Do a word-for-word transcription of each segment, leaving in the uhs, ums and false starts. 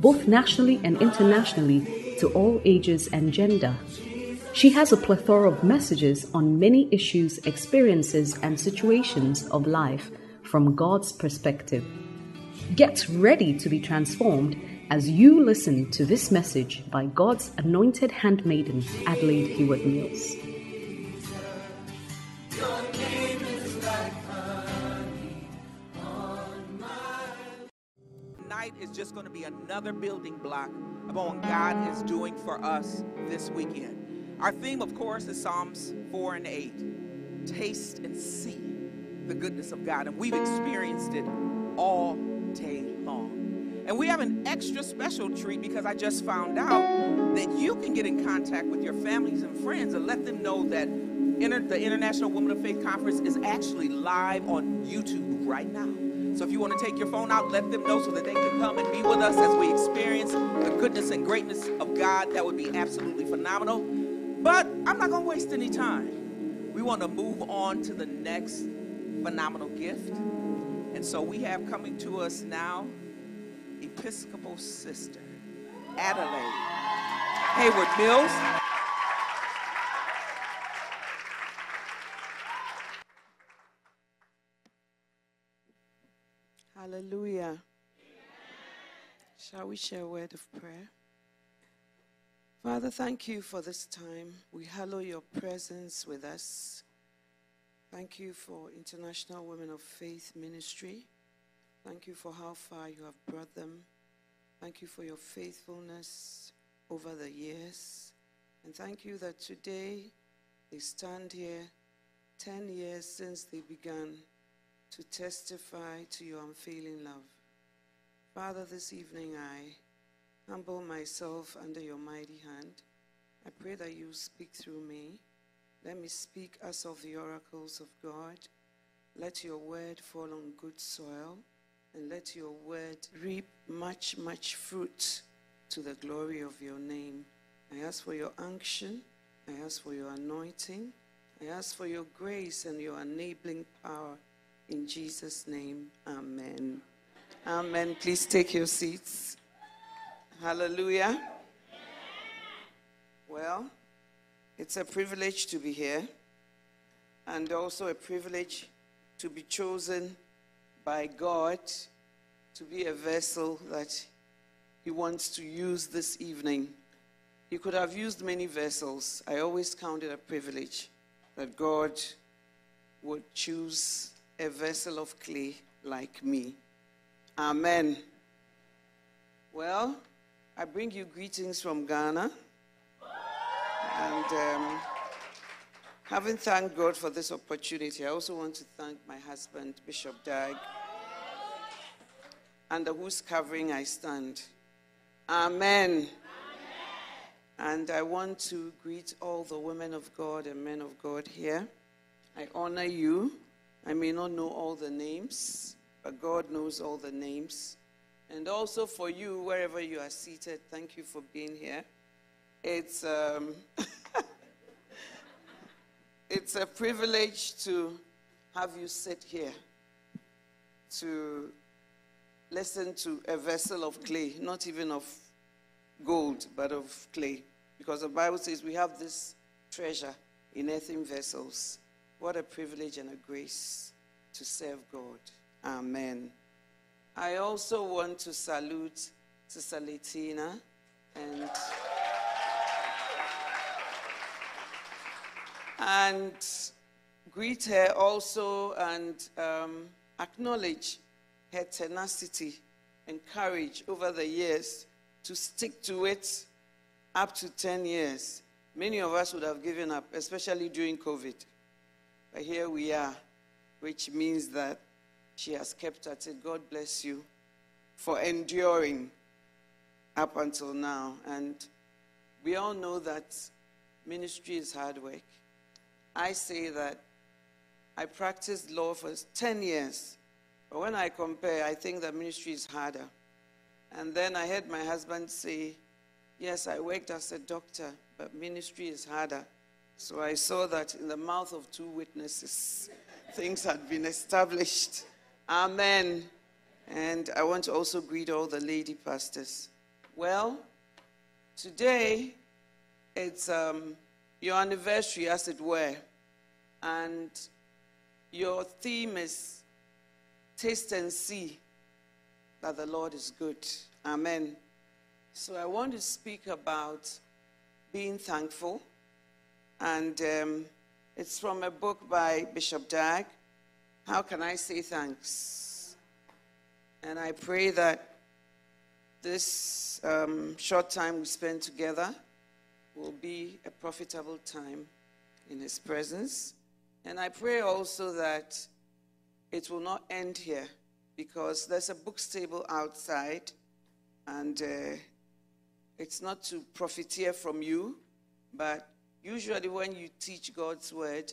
both nationally and internationally, to all ages and gender. She has a plethora of messages on many issues, experiences, and situations of life from God's perspective. Get ready to be transformed as you listen to this message by God's anointed handmaiden, Adelaide Heward-Mills. Tonight is just going to be another building block upon what God is doing for us this weekend. Our theme, of course, is Psalms four and eight. Taste and see the goodness of God. And we've experienced it all day long. And we have an extra special treat because I just found out that you can get in contact with your families and friends and let them know that inter- the International Women of Faith Conference is actually live on YouTube right now. So if you want to take your phone out, let them know so that they can come and be with us as we experience the goodness and greatness of God. That would be absolutely phenomenal. But I'm not going to waste any time. We want to move on to the next phenomenal gift. And so we have coming to us now Episcopal Sister Adelaide Heward-Mills. Hallelujah. Amen. Shall we share a word of prayer? Father, thank you for this time. We hallow your presence with us. Thank you for International Women of Faith Ministry. Thank you for how far you have brought them. Thank you for your faithfulness over the years. And thank you that today they stand here ten years since they began to testify to your unfailing love. Father, this evening I humble myself under your mighty hand. I pray that you speak through me. Let me speak as of the oracles of God. Let your word fall on good soil. And let your word reap much, much fruit to the glory of your name. I ask for your unction. I ask for your anointing. I ask for your grace and your enabling power. In Jesus' name, amen. Amen. Please take your seats. Hallelujah. Well, it's a privilege to be here, and also a privilege to be chosen by God to be a vessel that he wants to use this evening. He could have used many vessels. I always count it a privilege that God would choose a vessel of clay like me. Amen. Well, I bring you greetings from Ghana. And um, having thanked God for this opportunity, I also want to thank my husband, Bishop Dag, under whose covering I stand. Amen. Amen. And I want to greet all the women of God and men of God here. I honor you. I may not know all the names, but God knows all the names. And also for you, wherever you are seated, thank you for being here. It's um, it's a privilege to have you sit here, to listen to a vessel of clay, not even of gold, but of clay. Because the Bible says we have this treasure in earthen vessels. What a privilege and a grace to serve God. Amen. I also want to salute Sister Salitina and... and greet her also, and um, acknowledge her tenacity and courage over the years to stick to it up to ten years. Many of us would have given up, especially during COVID. But here we are, which means that she has kept at it. God bless you for enduring. up until now. And we all know that ministry is hard work. I say that I practiced law for ten years. But when I compare, I think that ministry is harder. And then I heard my husband say, yes, I worked as a doctor, but ministry is harder. So I saw that in the mouth of two witnesses, things had been established. Amen. And I want to also greet all the lady pastors. Well, today, it's um, your anniversary, as it were. And your theme is taste and see that the Lord is good. Amen. So I want to speak about being thankful. And um, it's from a book by Bishop Dag, How Can I Say Thanks? And I pray that this um, short time we spend together will be a profitable time in his presence. And I pray also that it will not end here, because there's a book table outside, and uh, it's not to profiteer from you, but usually when you teach God's word,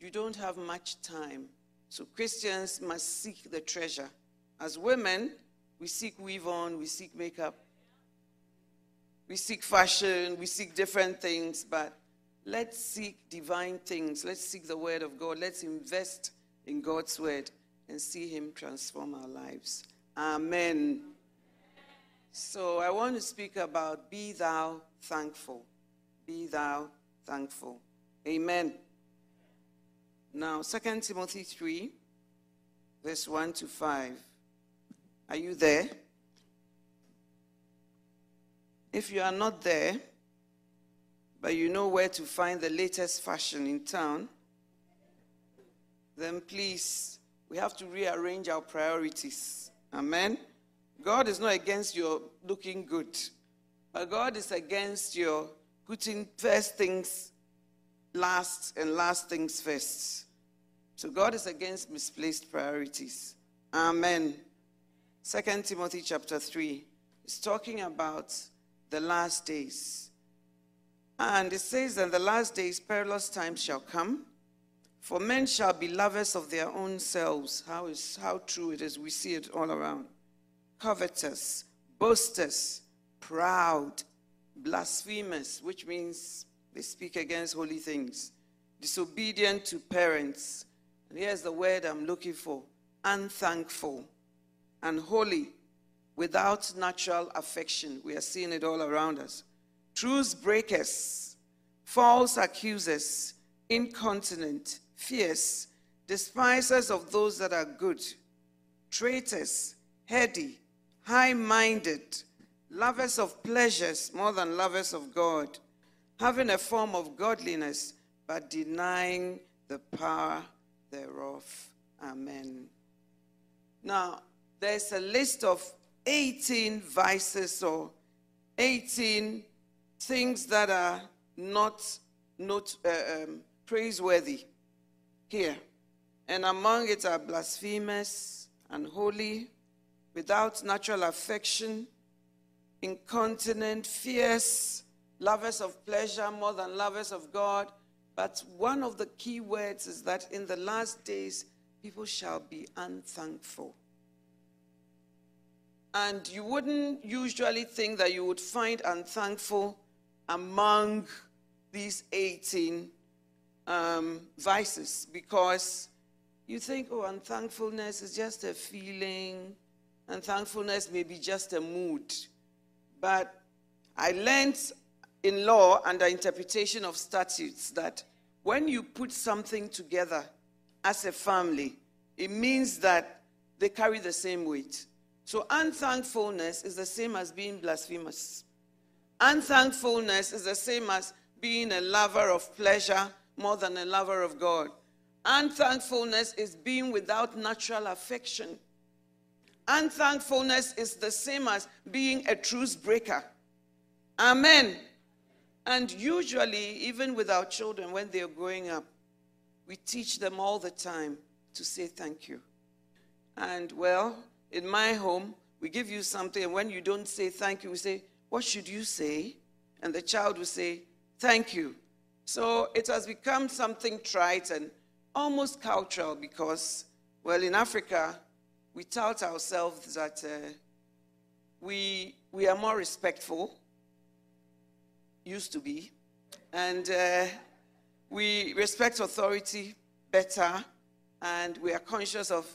you don't have much time. So Christians must seek the treasure. As women, we seek weave on, we seek makeup, we seek fashion, we seek different things, but let's seek divine things. Let's seek the word of God. Let's invest in God's word and see him transform our lives. Amen. So I want to speak about be thou thankful. Be thou thankful. Amen. Now, Second Timothy three, verse one to five. Are you there? If you are not there, but you know where to find the latest fashion in town, then please, we have to rearrange our priorities. Amen? God is not against your looking good, but God is against your putting first things last and last things first. So God is against misplaced priorities. Amen. Second Timothy chapter three is talking about the last days. And it says that the last days, perilous times shall come, for men shall be lovers of their own selves. How is how true it is. We see it all around. Covetous, boasters, proud, blasphemous, which means they speak against holy things. Disobedient to parents. And here's the word I'm looking for. Unthankful, unholy, without natural affection. We are seeing it all around us. Truth breakers, false accusers, incontinent, fierce, despisers of those that are good, traitors, heady, high-minded, lovers of pleasures more than lovers of God, having a form of godliness, but denying the power thereof. Amen. Now, there's a list of eighteen vices or eighteen things that are not, not uh, um, praiseworthy here. And among it are blasphemous, unholy, without natural affection, incontinent, fierce, lovers of pleasure more than lovers of God. But one of the key words is that in the last days, people shall be unthankful. And you wouldn't usually think that you would find unthankful among these eighteen um, vices, because you think, oh, unthankfulness is just a feeling, unthankfulness may be just a mood. But I learned in law under interpretation of statutes that when you put something together as a family, it means that they carry the same weight. So unthankfulness is the same as being blasphemous. Unthankfulness is the same as being a lover of pleasure more than a lover of God. Unthankfulness is being without natural affection. Unthankfulness is the same as being a truce breaker. Amen. And usually, even with our children, when they are growing up, we teach them all the time to say thank you. And well, in my home, we give you something, and when you don't say thank you, we say, what should you say? And the child will say, thank you. So it has become something trite and almost cultural because, well, in Africa, we tout ourselves that uh, we, we are more respectful, used to be, and uh, we respect authority better, and we are conscious of,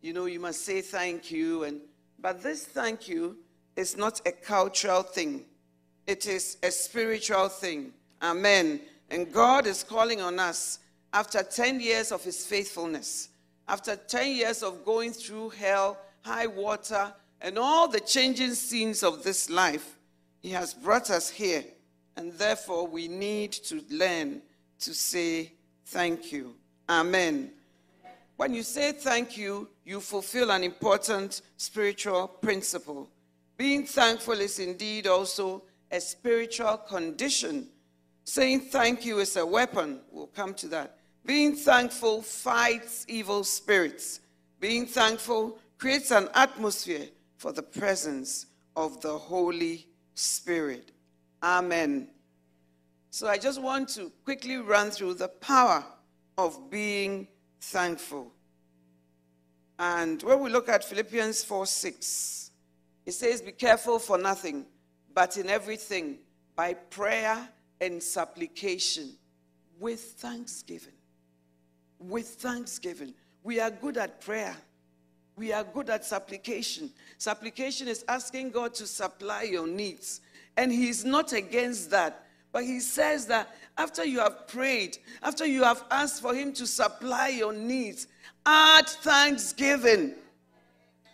you know, you must say thank you. And but this thank you is not a cultural thing. It is a spiritual thing. Amen. And God is calling on us after ten years of his faithfulness, after ten years of going through hell, high water, and all the changing scenes of this life, he has brought us here. And therefore, we need to learn to say thank you. Amen. When you say thank you, you fulfill an important spiritual principle. Being thankful is indeed also a spiritual condition. Saying thank you is a weapon. We'll come to that. Being thankful fights evil spirits. Being thankful creates an atmosphere for the presence of the Holy Spirit. Amen. So I just want to quickly run through the power of being thankful. And when we look at Philippians four six, it says, be careful for nothing, but in everything, by prayer and supplication, with thanksgiving. With thanksgiving. We are good at prayer. We are good at supplication. Supplication is asking God to supply your needs. And he's not against that. But he says that after you have prayed, after you have asked for him to supply your needs, add thanksgiving.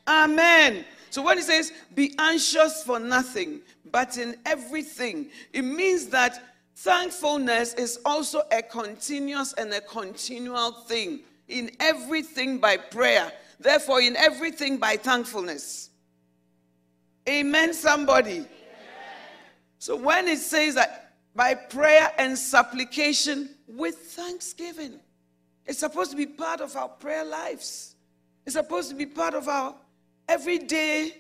Amen. So when he says, be anxious for nothing, but in everything, it means that thankfulness is also a continuous and a continual thing. In everything by prayer. Therefore, in everything by thankfulness. Amen, somebody. So when it says that by prayer and supplication with thanksgiving, it's supposed to be part of our prayer lives. It's supposed to be part of our everyday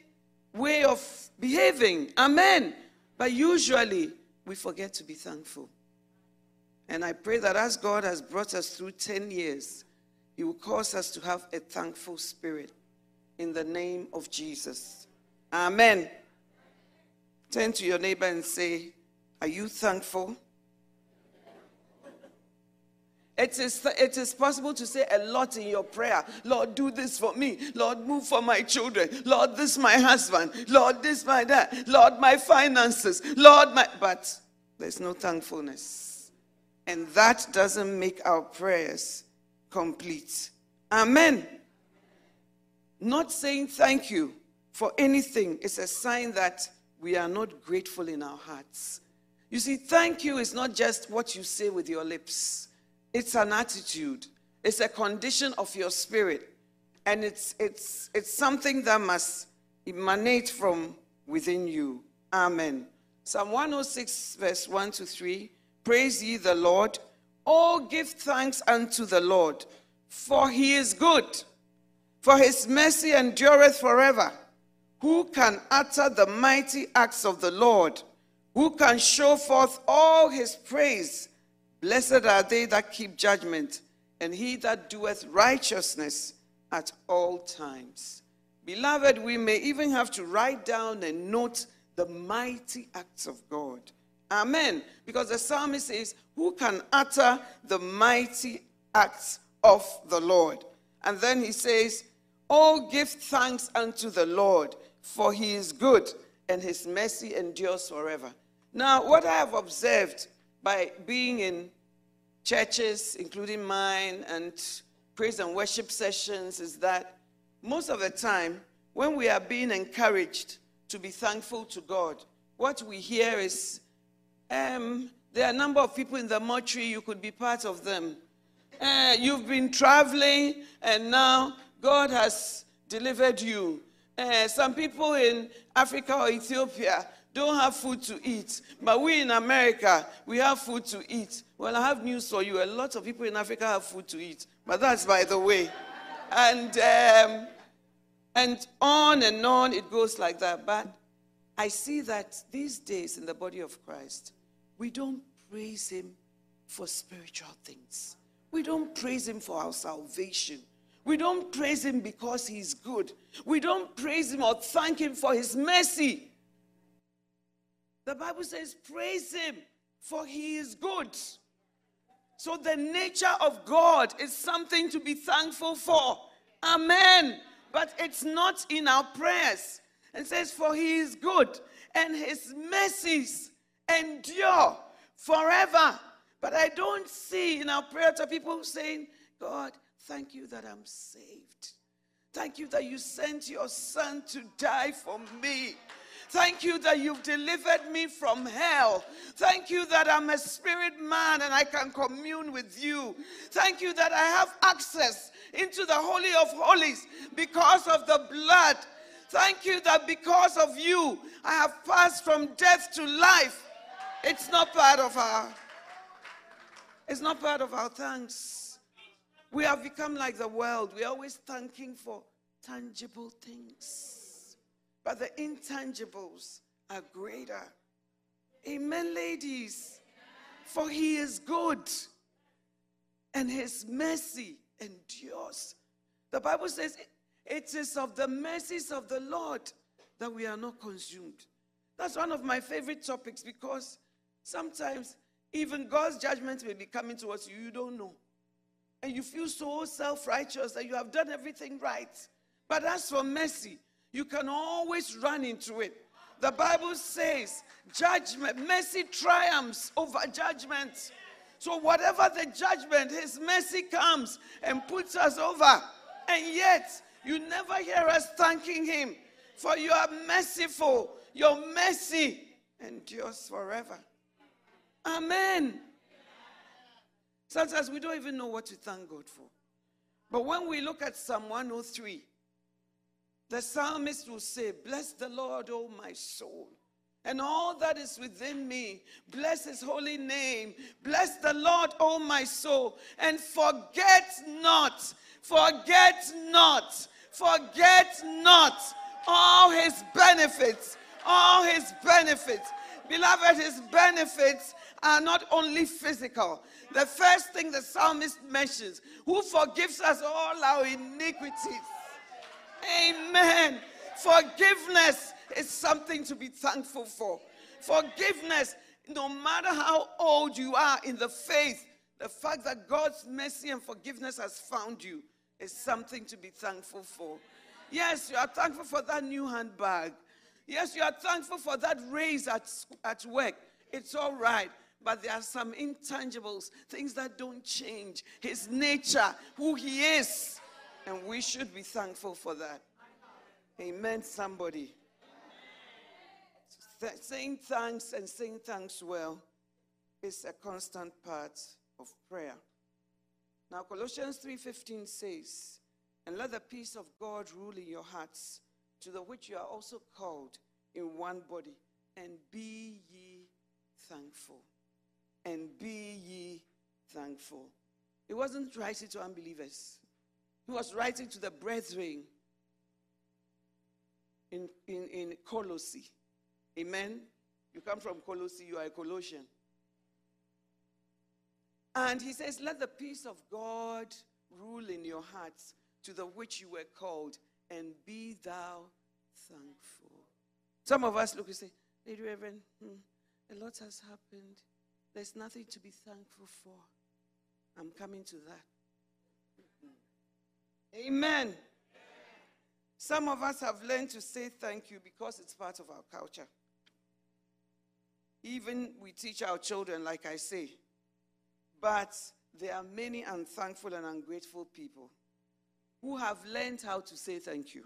way of behaving. Amen. But usually we forget to be thankful. And I pray that as God has brought us through ten years, he will cause us to have a thankful spirit in the name of Jesus. Amen. Turn to your neighbor and say, are you thankful? It is, it is possible to say a lot in your prayer. Lord, do this for me. Lord, move for my children. Lord, this my husband. Lord, this my dad. Lord, my finances. Lord, my... But there's no thankfulness. And that doesn't make our prayers complete. Amen. Not saying thank you for anything is a sign that we are not grateful in our hearts. You see, thank you is not just what you say with your lips. It's an attitude. It's a condition of your spirit. And it's, it's, it's something that must emanate from within you. Amen. Psalm one oh six, verse one to three. Praise ye the Lord. Oh, give thanks unto the Lord, for he is good. For his mercy endureth forever. Who can utter the mighty acts of the Lord? Who can show forth all his praise? Blessed are they that keep judgment, and he that doeth righteousness at all times. Beloved, we may even have to write down and note the mighty acts of God. Amen. Because the psalmist says, who can utter the mighty acts of the Lord? And then he says, oh, give thanks unto the Lord, for he is good, and his mercy endures forever. Now, what I have observed by being in churches, including mine, and praise and worship sessions, is that most of the time, when we are being encouraged to be thankful to God, what we hear is, um, there are a number of people in the mortuary, you could be part of them. Uh, you've been traveling, and now God has delivered you. Uh, some people in Africa or Ethiopia don't have food to eat. But we in America, we have food to eat. Well, I have news for you. A lot of people in Africa have food to eat. But that's by the way. And um, And on and on it goes like that. But I see that these days in the body of Christ, we don't praise him for spiritual things. We don't praise him for our salvation. We don't praise him because he's good. We don't praise him or thank him for his mercy. The Bible says, praise him for he is good. So the nature of God is something to be thankful for. Amen. But it's not in our prayers. It says, for he is good, and his mercies endure forever. But I don't see in our prayer to people saying, God, thank you that I'm saved. Thank you that you sent your son to die for me. Thank you that you've delivered me from hell. Thank you that I'm a spirit man and I can commune with you. Thank you that I have access into the Holy of Holies because of the blood. Thank you that because of you, I have passed from death to life. It's not part of our, it's not part of our thanks. We have become like the world. We're always thanking for tangible things. But the intangibles are greater. Amen, ladies. For he is good, and his mercy endures. The Bible says it is of the mercies of the Lord that we are not consumed. That's one of my favorite topics, because sometimes even God's judgment may be coming towards you. You don't know. And you feel so self-righteous that you have done everything right. But as for mercy, you can always run into it. The Bible says judgment, mercy triumphs over judgment. So whatever the judgment, his mercy comes and puts us over. And yet, you never hear us thanking him. For you are merciful. Your mercy endures forever. Amen. Sometimes we don't even know what to thank God for. But when we look at Psalm one oh three, the psalmist will say, bless the Lord, O my soul, and all that is within me. Bless his holy name. Bless the Lord, O my soul, and forget not, forget not, forget not all his benefits, all his benefits. Beloved, his benefits are not only physical. The first thing the psalmist mentions, who forgives us all our iniquities. Amen. Forgiveness is something to be thankful for. Forgiveness, no matter how old you are in the faith, the fact that God's mercy and forgiveness has found you is something to be thankful for. Yes, you are thankful for that new handbag. Yes, you are thankful for that raise at, at work. It's all right. But there are some intangibles, things that don't change. His nature, who he is. And we should be thankful for that. Amen, somebody. Th- saying thanks and saying thanks well is a constant part of prayer. Now, Colossians three fifteen says, and let the peace of God rule in your hearts, to the which you are also called in one body, and be ye thankful. And be ye thankful. It wasn't writing to unbelievers. He was writing to the brethren in, in, in Colossae. Amen? You come from Colossae, you are a Colossian. And he says, let the peace of God rule in your hearts, to the which you were called, and be thou thankful. Some of us look and say, Lady Reverend, hmm, a lot has happened. There's nothing to be thankful for. I'm coming to that. Amen. Amen. Some of us have learned to say thank you because it's part of our culture. Even we teach our children, like I say. But there are many unthankful and ungrateful people who have learned how to say thank you.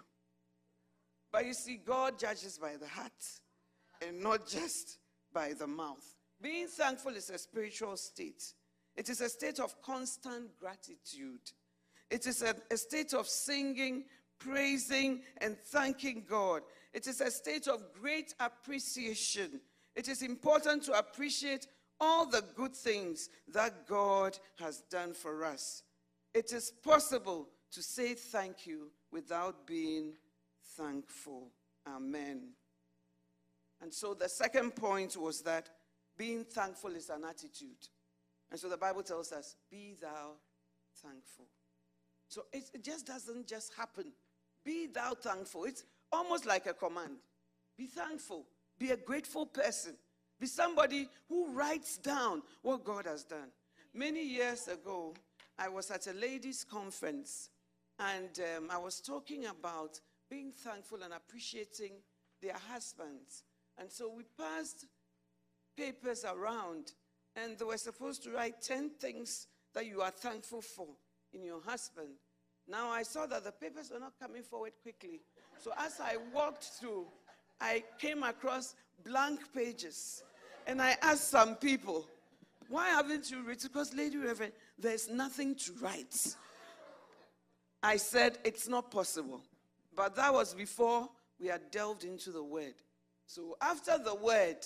But you see, God judges by the heart and not just by the mouth. Being thankful is a spiritual state. It is a state of constant gratitude. It is a, a state of singing, praising, and thanking God. It is a state of great appreciation. It is important to appreciate all the good things that God has done for us. It is possible to say thank you without being thankful. Amen. And so the second point was that being thankful is an attitude. And so the Bible tells us, be thou thankful. So it, it just doesn't just happen. Be thou thankful. It's almost like a command. Be thankful. Be a grateful person. Be somebody who writes down what God has done. Many years ago, I was at a ladies' conference, and um, I was talking about being thankful and appreciating their husbands. And so we passed papers around, and they were supposed to write ten things that you are thankful for in your husband. Now, I saw that the papers were not coming forward quickly. So as I walked through, I came across blank pages, and I asked some people, why haven't you written? Because, Lady Reverend, there's nothing to write. I said, it's not possible. But that was before we had delved into the word. So after the word,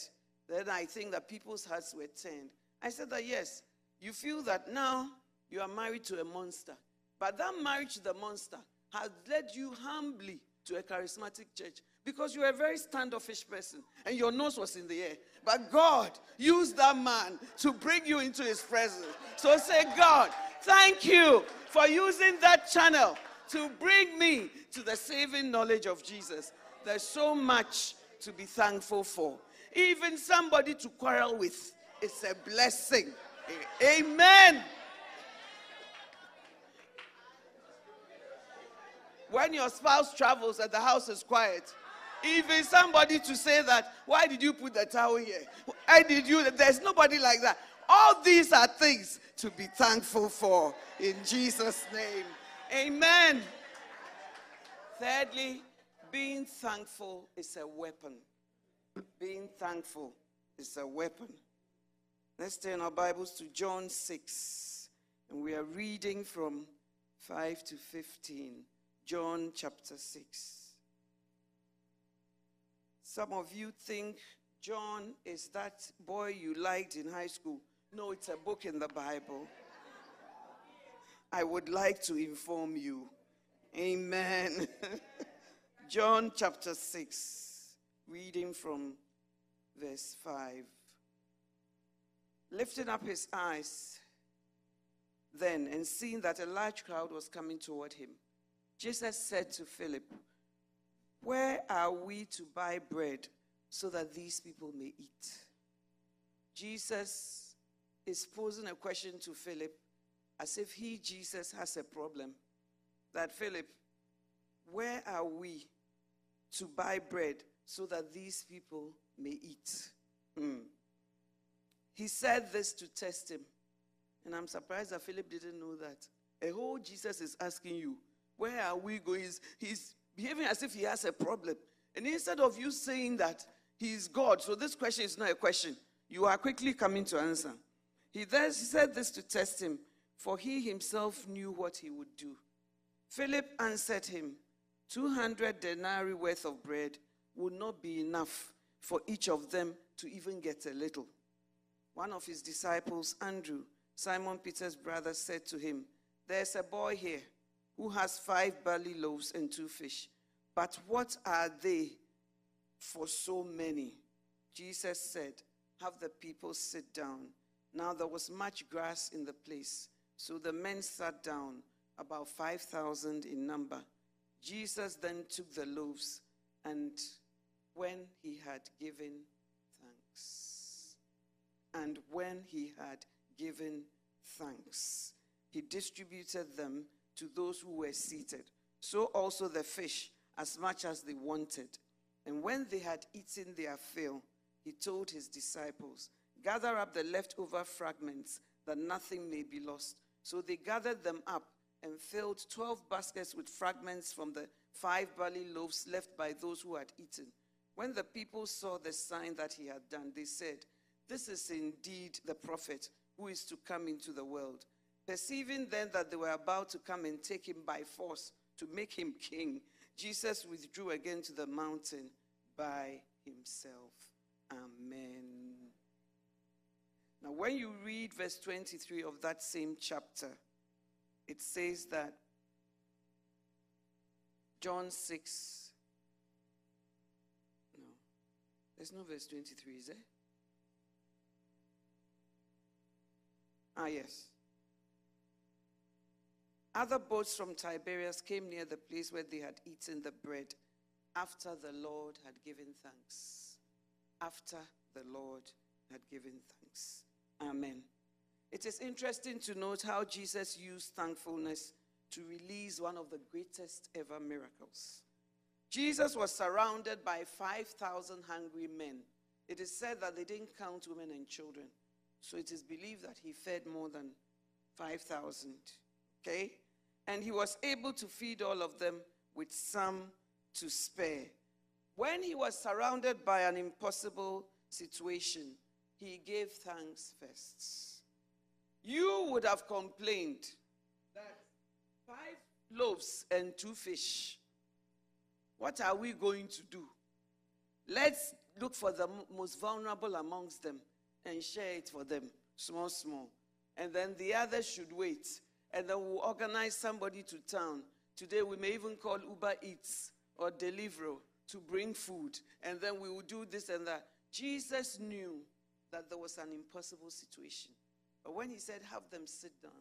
then I think that people's hearts were turned. I said that, yes, you feel that now you are married to a monster. But that marriage to the monster has led you humbly to a charismatic church, because you were a very standoffish person and your nose was in the air. But God used that man to bring you into his presence. So say, God, thank you for using that channel to bring me to the saving knowledge of Jesus. There's so much to be thankful for. Even somebody to quarrel with is a blessing. Amen. When your spouse travels and the house is quiet, even somebody to say that, why did you put the towel here? Why did you? There's nobody like that. All these are things to be thankful for in Jesus' name. Amen. Thirdly, being thankful is a weapon. Being thankful is a weapon. Let's turn our Bibles to John six. And we are reading from five to fifteen. John chapter six. Some of you think John is that boy you liked in high school. No, it's a book in the Bible. I would like to inform you. Amen. John chapter six, reading from verse five. Lifting up his eyes then and seeing that a large crowd was coming toward him, Jesus said to Philip, where are we to buy bread so that these people may eat? Jesus is posing a question to Philip, as if he, Jesus, has a problem. That, Philip, where are we to buy bread so that these people may eat? Mm. He said this to test him. And I'm surprised that Philip didn't know that. A whole Jesus is asking you, where are we going? He's, he's behaving as if he has a problem. And instead of you saying that he's God, so this question is not a question, you are quickly coming to answer. He then said this to test him, for he himself knew what he would do. Philip answered him, two hundred denarii worth of bread would not be enough for each of them to even get a little. One of his disciples, Andrew, Simon Peter's brother, said to him, there's a boy here who has five barley loaves and two fish, but what are they for so many? Jesus said, have the people sit down. Now there was much grass in the place, so the men sat down, about five thousand in number. Jesus then took the loaves, and when he had given thanks, and when he had given thanks, he distributed them to those who were seated, so also the fish, as much as they wanted. And when they had eaten their fill, he told his disciples, gather up the leftover fragments, that nothing may be lost. So they gathered them up and filled twelve baskets with fragments from the five barley loaves left by those who had eaten. When the people saw the sign that he had done, they said, this is indeed the prophet who is to come into the world. Perceiving then that they were about to come and take him by force to make him king, Jesus withdrew again to the mountain by himself. Amen. Now, when you read verse twenty-three of that same chapter, it says that John six, There's no verse twenty-three, is there? Ah, yes. Other boats from Tiberias came near the place where they had eaten the bread after the Lord had given thanks. After the Lord had given thanks. Amen. It is interesting to note how Jesus used thankfulness to release one of the greatest ever miracles. Jesus was surrounded by five thousand hungry men. It is said that they didn't count women and children. So it is believed that he fed more than five thousand, okay? And he was able to feed all of them with some to spare. When he was surrounded by an impossible situation, he gave thanks first. You would have complained that five loaves and two fish, what are we going to do? Let's look for the most vulnerable amongst them and share it for them, small, small. And then the others should wait. And then we'll organize somebody to town. Today we may even call Uber Eats or Deliveroo to bring food. And then we will do this and that. Jesus knew that there was an impossible situation. But when he said, have them sit down,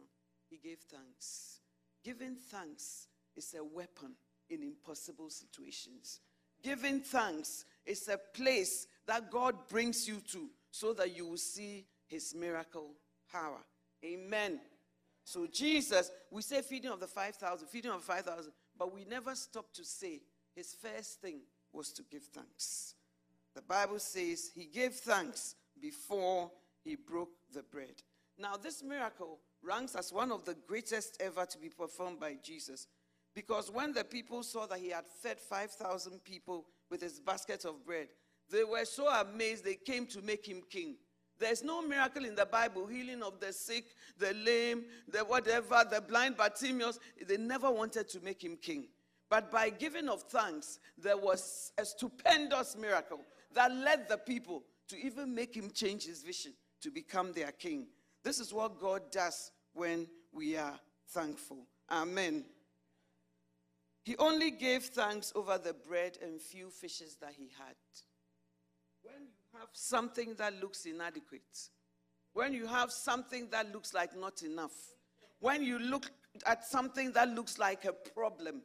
he gave thanks. Giving thanks is a weapon in impossible situations. Giving thanks is a place that God brings you to so that you will see his miracle power. Amen. So Jesus, we say feeding of the five thousand, feeding of five thousand, but we never stop to say his first thing was to give thanks. The Bible says he gave thanks before he broke the bread. Now this miracle ranks as one of the greatest ever to be performed by Jesus. Because when the people saw that he had fed five thousand people with his basket of bread, they were so amazed they came to make him king. There's no miracle in the Bible, healing of the sick, the lame, the whatever, the blind Bartimaeus. They never wanted to make him king. But by giving of thanks, there was a stupendous miracle that led the people to even make him change his vision to become their king. This is what God does when we are thankful. Amen. He only gave thanks over the bread and few fishes that he had. When you have something that looks inadequate, when you have something that looks like not enough, when you look at something that looks like a problem,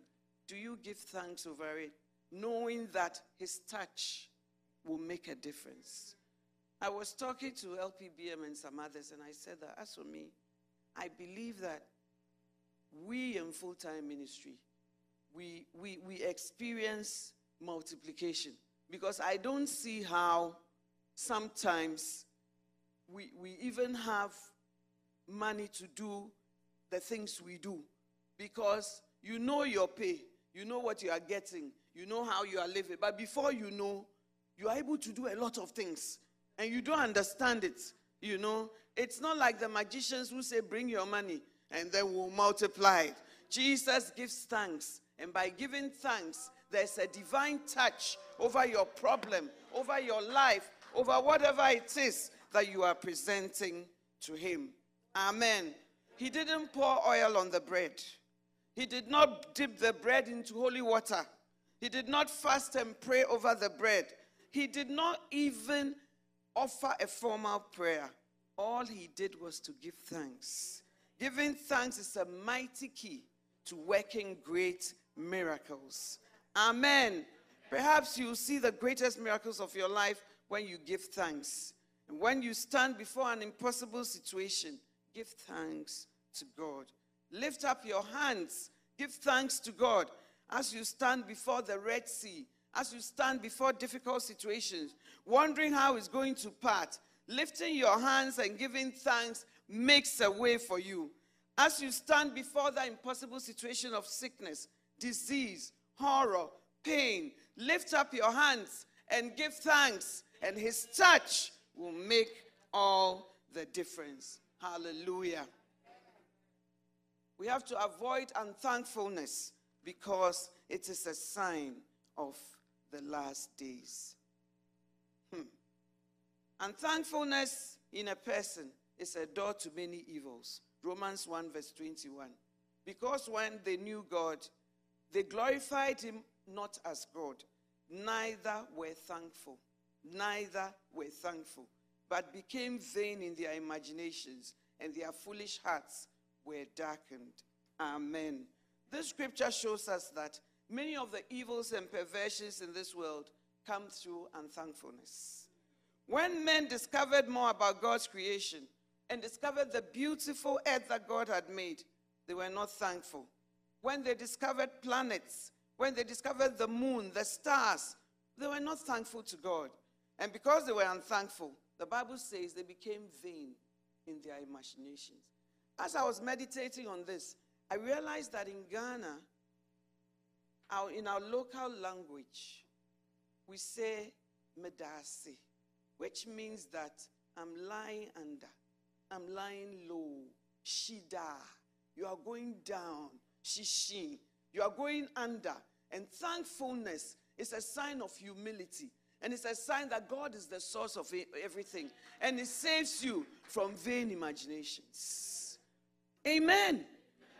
do you give thanks over it, knowing that his touch will make a difference? I was talking to L P B M and some others, and I said that, as for me, I believe that we in full-time ministry, We, we, we experience multiplication, because I don't see how sometimes we, we even have money to do the things we do, because you know your pay, you know what you are getting, you know how you are living, but before you know, you are able to do a lot of things, and you don't understand it, you know. It's not like the magicians who say, bring your money, and then we'll multiply it. Jesus gives thanks. And by giving thanks, there's a divine touch over your problem, over your life, over whatever it is that you are presenting to him. Amen. He didn't pour oil on the bread. He did not dip the bread into holy water. He did not fast and pray over the bread. He did not even offer a formal prayer. All he did was to give thanks. Giving thanks is a mighty key to working great miracles. Amen. Perhaps you see the greatest miracles of your life when you give thanks. And when you stand before an impossible situation, give thanks to God. Lift up your hands. Give thanks to God. As you stand before the Red Sea, as you stand before difficult situations, wondering how it's going to part, lifting your hands and giving thanks makes a way for you. As you stand before that impossible situation of sickness, disease, horror, pain, lift up your hands and give thanks, and his touch will make all the difference. Hallelujah. We have to avoid unthankfulness because it is a sign of the last days. Hmm. Unthankfulness in a person is a door to many evils. Romans one verse twenty-one. Because when they knew God, they glorified him not as God, neither were thankful, neither were thankful, but became vain in their imaginations, and their foolish hearts were darkened. Amen. This scripture shows us that many of the evils and perversions in this world come through unthankfulness. When men discovered more about God's creation and discovered the beautiful earth that God had made, they were not thankful. When they discovered planets, when they discovered the moon, the stars, they were not thankful to God. And because they were unthankful, the Bible says they became vain in their imaginations. As I was meditating on this, I realized that in Ghana, our, in our local language, we say medasi, which means that I'm lying under, I'm lying low, shida, you are going down, shishin, you are going under. And thankfulness is a sign of humility. And it's a sign that God is the source of everything. And it saves you from vain imaginations. Amen.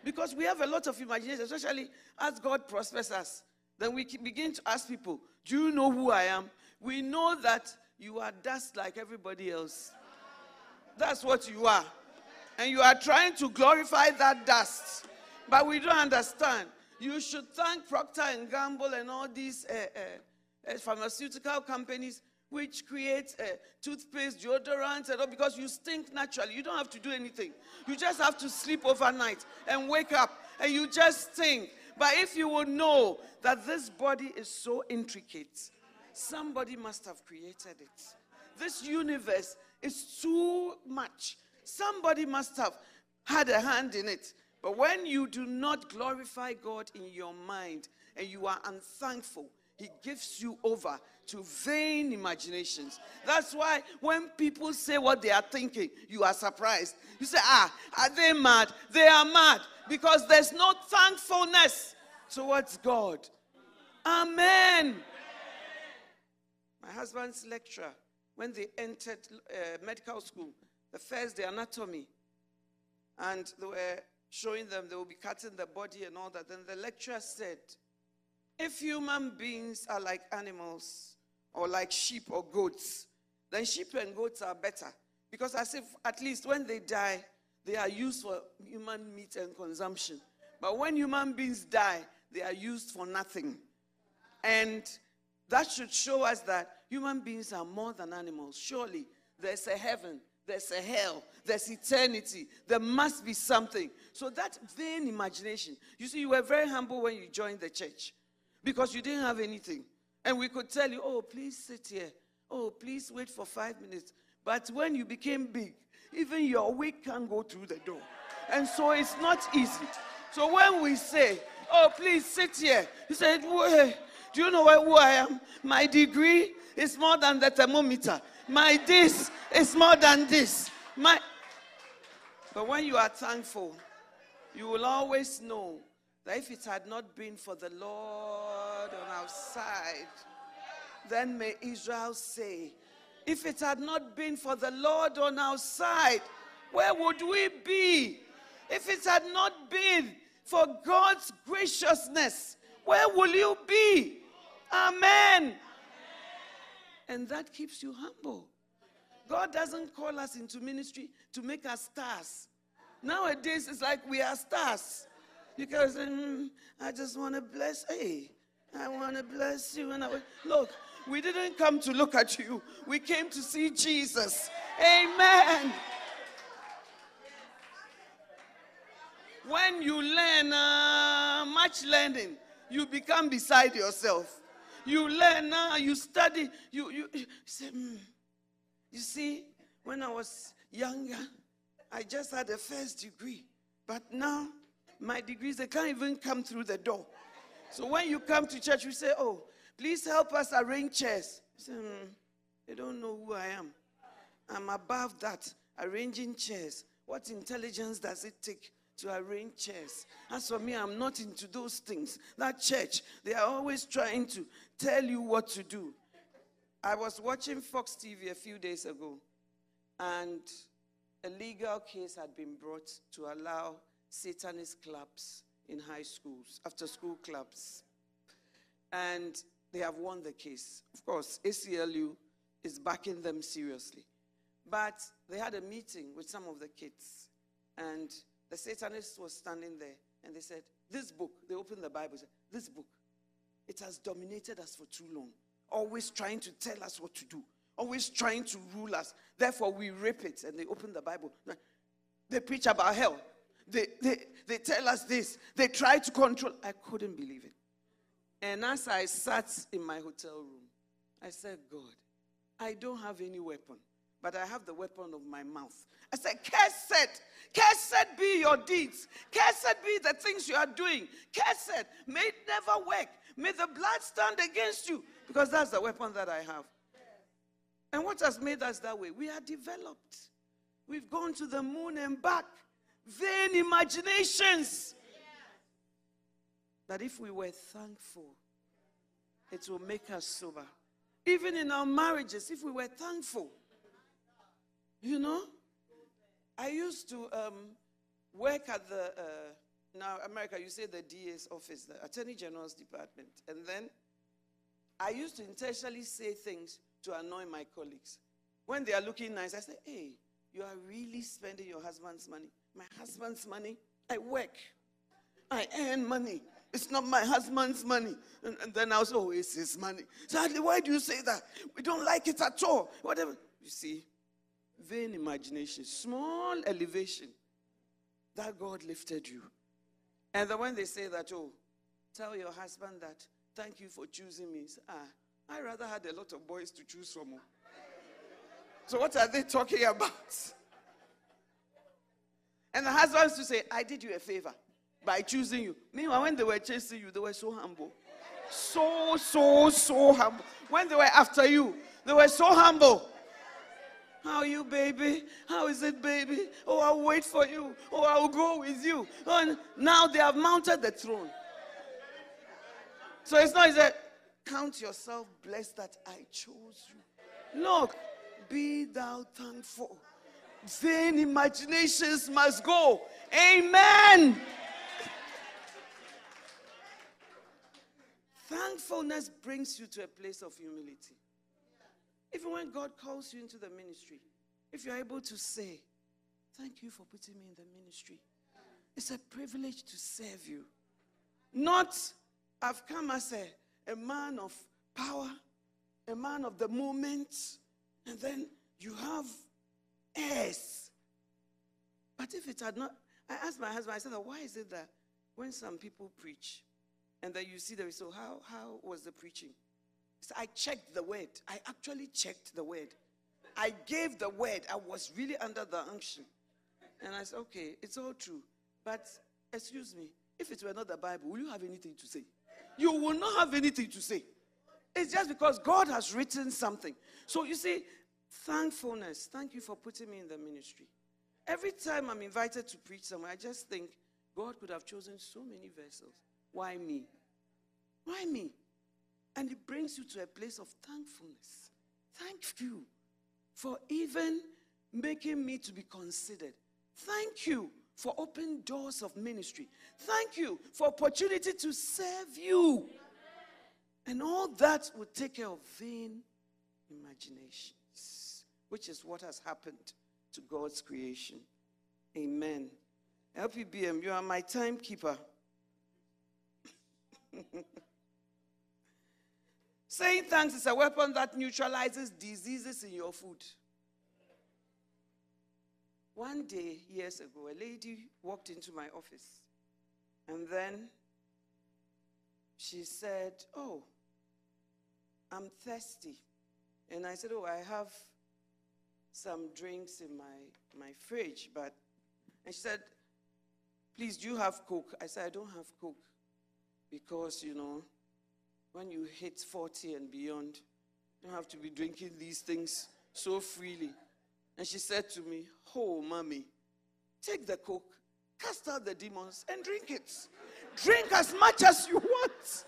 Because we have a lot of imagination, especially as God prospers us. Then we begin to ask people, do you know who I am? We know that you are dust like everybody else. That's what you are. And you are trying to glorify that dust. But we don't understand. You should thank Procter and Gamble and all these uh, uh, pharmaceutical companies which create uh, toothpaste, deodorants, and all, because you stink naturally. You don't have to do anything. You just have to sleep overnight and wake up, and you just stink. But if you would know that this body is so intricate, somebody must have created it. This universe is too much. Somebody must have had a hand in it. But when you do not glorify God in your mind and you are unthankful, he gives you over to vain imaginations. That's why when people say what they are thinking, you are surprised. You say, ah, are they mad? They are mad because there's no thankfulness towards God. Amen. My husband's lecturer, when they entered uh, medical school, the first day anatomy, and they were showing them, they will be cutting the body and all that. Then the lecturer said, if human beings are like animals or like sheep or goats, then sheep and goats are better. Because as if, at least when they die, they are used for human meat and consumption. But when human beings die, they are used for nothing. And that should show us that human beings are more than animals. Surely there's a heaven. There's a hell. There's eternity. There must be something. So that vain imagination. You see, you were very humble when you joined the church because you didn't have anything. And we could tell you, oh, please sit here. Oh, please wait for five minutes. But when you became big, even your wig can't go through the door. And so it's not easy. So when we say, oh, please sit here, you said, do you know who I am? My degree is more than the thermometer. My this is more than this. My... But when you are thankful, you will always know that if it had not been for the Lord on our side, then may Israel say, if it had not been for the Lord on our side, where would we be? If it had not been for God's graciousness, where will you be? Amen. And that keeps you humble. God doesn't call us into ministry to make us stars. Nowadays, it's like we are stars. You can say, mm, I just want to bless, hey, I want to bless you. And I look, we didn't come to look at you. We came to see Jesus. Amen. When you learn uh, much learning, you become beside yourself. You learn now, you study, you, you, you say, mm. You see, when I was younger, I just had a first degree. But now, my degrees, they can't even come through the door. So when you come to church, you say, oh, please help us arrange chairs. You say, mm, they don't know who I am. I'm above that, arranging chairs. What intelligence does it take to arrange chairs? As for me, I'm not into those things. That church, they are always trying to tell you what to do. I was watching Fox T V a few days ago, and a legal case had been brought to allow Satanist clubs in high schools, after-school clubs. And they have won the case. Of course, A C L U is backing them seriously. But they had a meeting with some of the kids, and the Satanist was standing there, and they said, this book, they opened the Bible, said, this book, it has dominated us for too long, always trying to tell us what to do, always trying to rule us, therefore we rape it. And they opened the Bible. They preach about hell. They, they, they tell us this. They try to control. I couldn't believe it. And as I sat in my hotel room, I said, God, I don't have any weapon, but I have the weapon of my mouth. I said, cursed, cursed be your deeds. Cursed be the things you are doing. Cursed, may it never work. May the blood stand against you, because that's the weapon that I have. And what has made us that way? We are developed. We've gone to the moon and back. Vain imaginations. That if we were thankful, it will make us sober. Even in our marriages, if we were thankful. You know? I used to um, work at the, uh, now America, you say the D A's office, the Attorney General's Department. And then I used to intentionally say things to annoy my colleagues. When they are looking nice, I say, hey, you are really spending your husband's money. My husband's money? I work. I earn money. It's not my husband's money. And, and then I was, oh, it's his money. Sadly, why do you say that? We don't like it at all. Whatever. You see, vain imagination, small elevation, that God lifted you. And then when they say that, oh, tell your husband that, thank you for choosing me. Say, ah, I rather had a lot of boys to choose from. So what are they talking about? And the husband used to say, I did you a favor by choosing you. Meanwhile, when they were chasing you, they were so humble. So, so, so humble. When they were after you, they were so humble. How are you, baby? How is it, baby? Oh, I'll wait for you. Oh, I'll go with you. And now they have mounted the throne. So it's not, it's a, count yourself blessed that I chose you. Look, be thou thankful. Vain imaginations must go. Amen. Thankfulness brings you to a place of humility. Even when God calls you into the ministry, if you're able to say, thank you for putting me in the ministry. It's a privilege to serve you. Not, I've come as a, a man of power, a man of the moment, and then you have heirs. But if it had not, I asked my husband, I said, why is it that when some people preach, and then you see the result, how, how was the preaching? So I checked the word. I actually checked the word. I gave the word. I was really under the unction. And I said, okay, it's all true. But, excuse me, if it were not the Bible, will you have anything to say? You will not have anything to say. It's just because God has written something. So you see, thankfulness. Thank you for putting me in the ministry. Every time I'm invited to preach somewhere, I just think, God could have chosen so many vessels. Why me? Why me? And it brings you to a place of thankfulness. Thank you for even making me to be considered. Thank you for open doors of ministry. Thank you for opportunity to serve you. And all that will take care of vain imaginations, which is what has happened to God's creation. Amen. L P B M, you are my timekeeper. Saying thanks is a weapon that neutralizes diseases in your food. One day, years ago, a lady walked into my office. And then she said, oh, I'm thirsty. And I said, oh, I have some drinks in my, my fridge. But, and she said, please, do you have Coke? I said, I don't have Coke because, you know, when you hit forty and beyond, you don't have to be drinking these things so freely. And she said to me, oh, mommy, take the Coke, cast out the demons, and drink it. Drink as much as you want.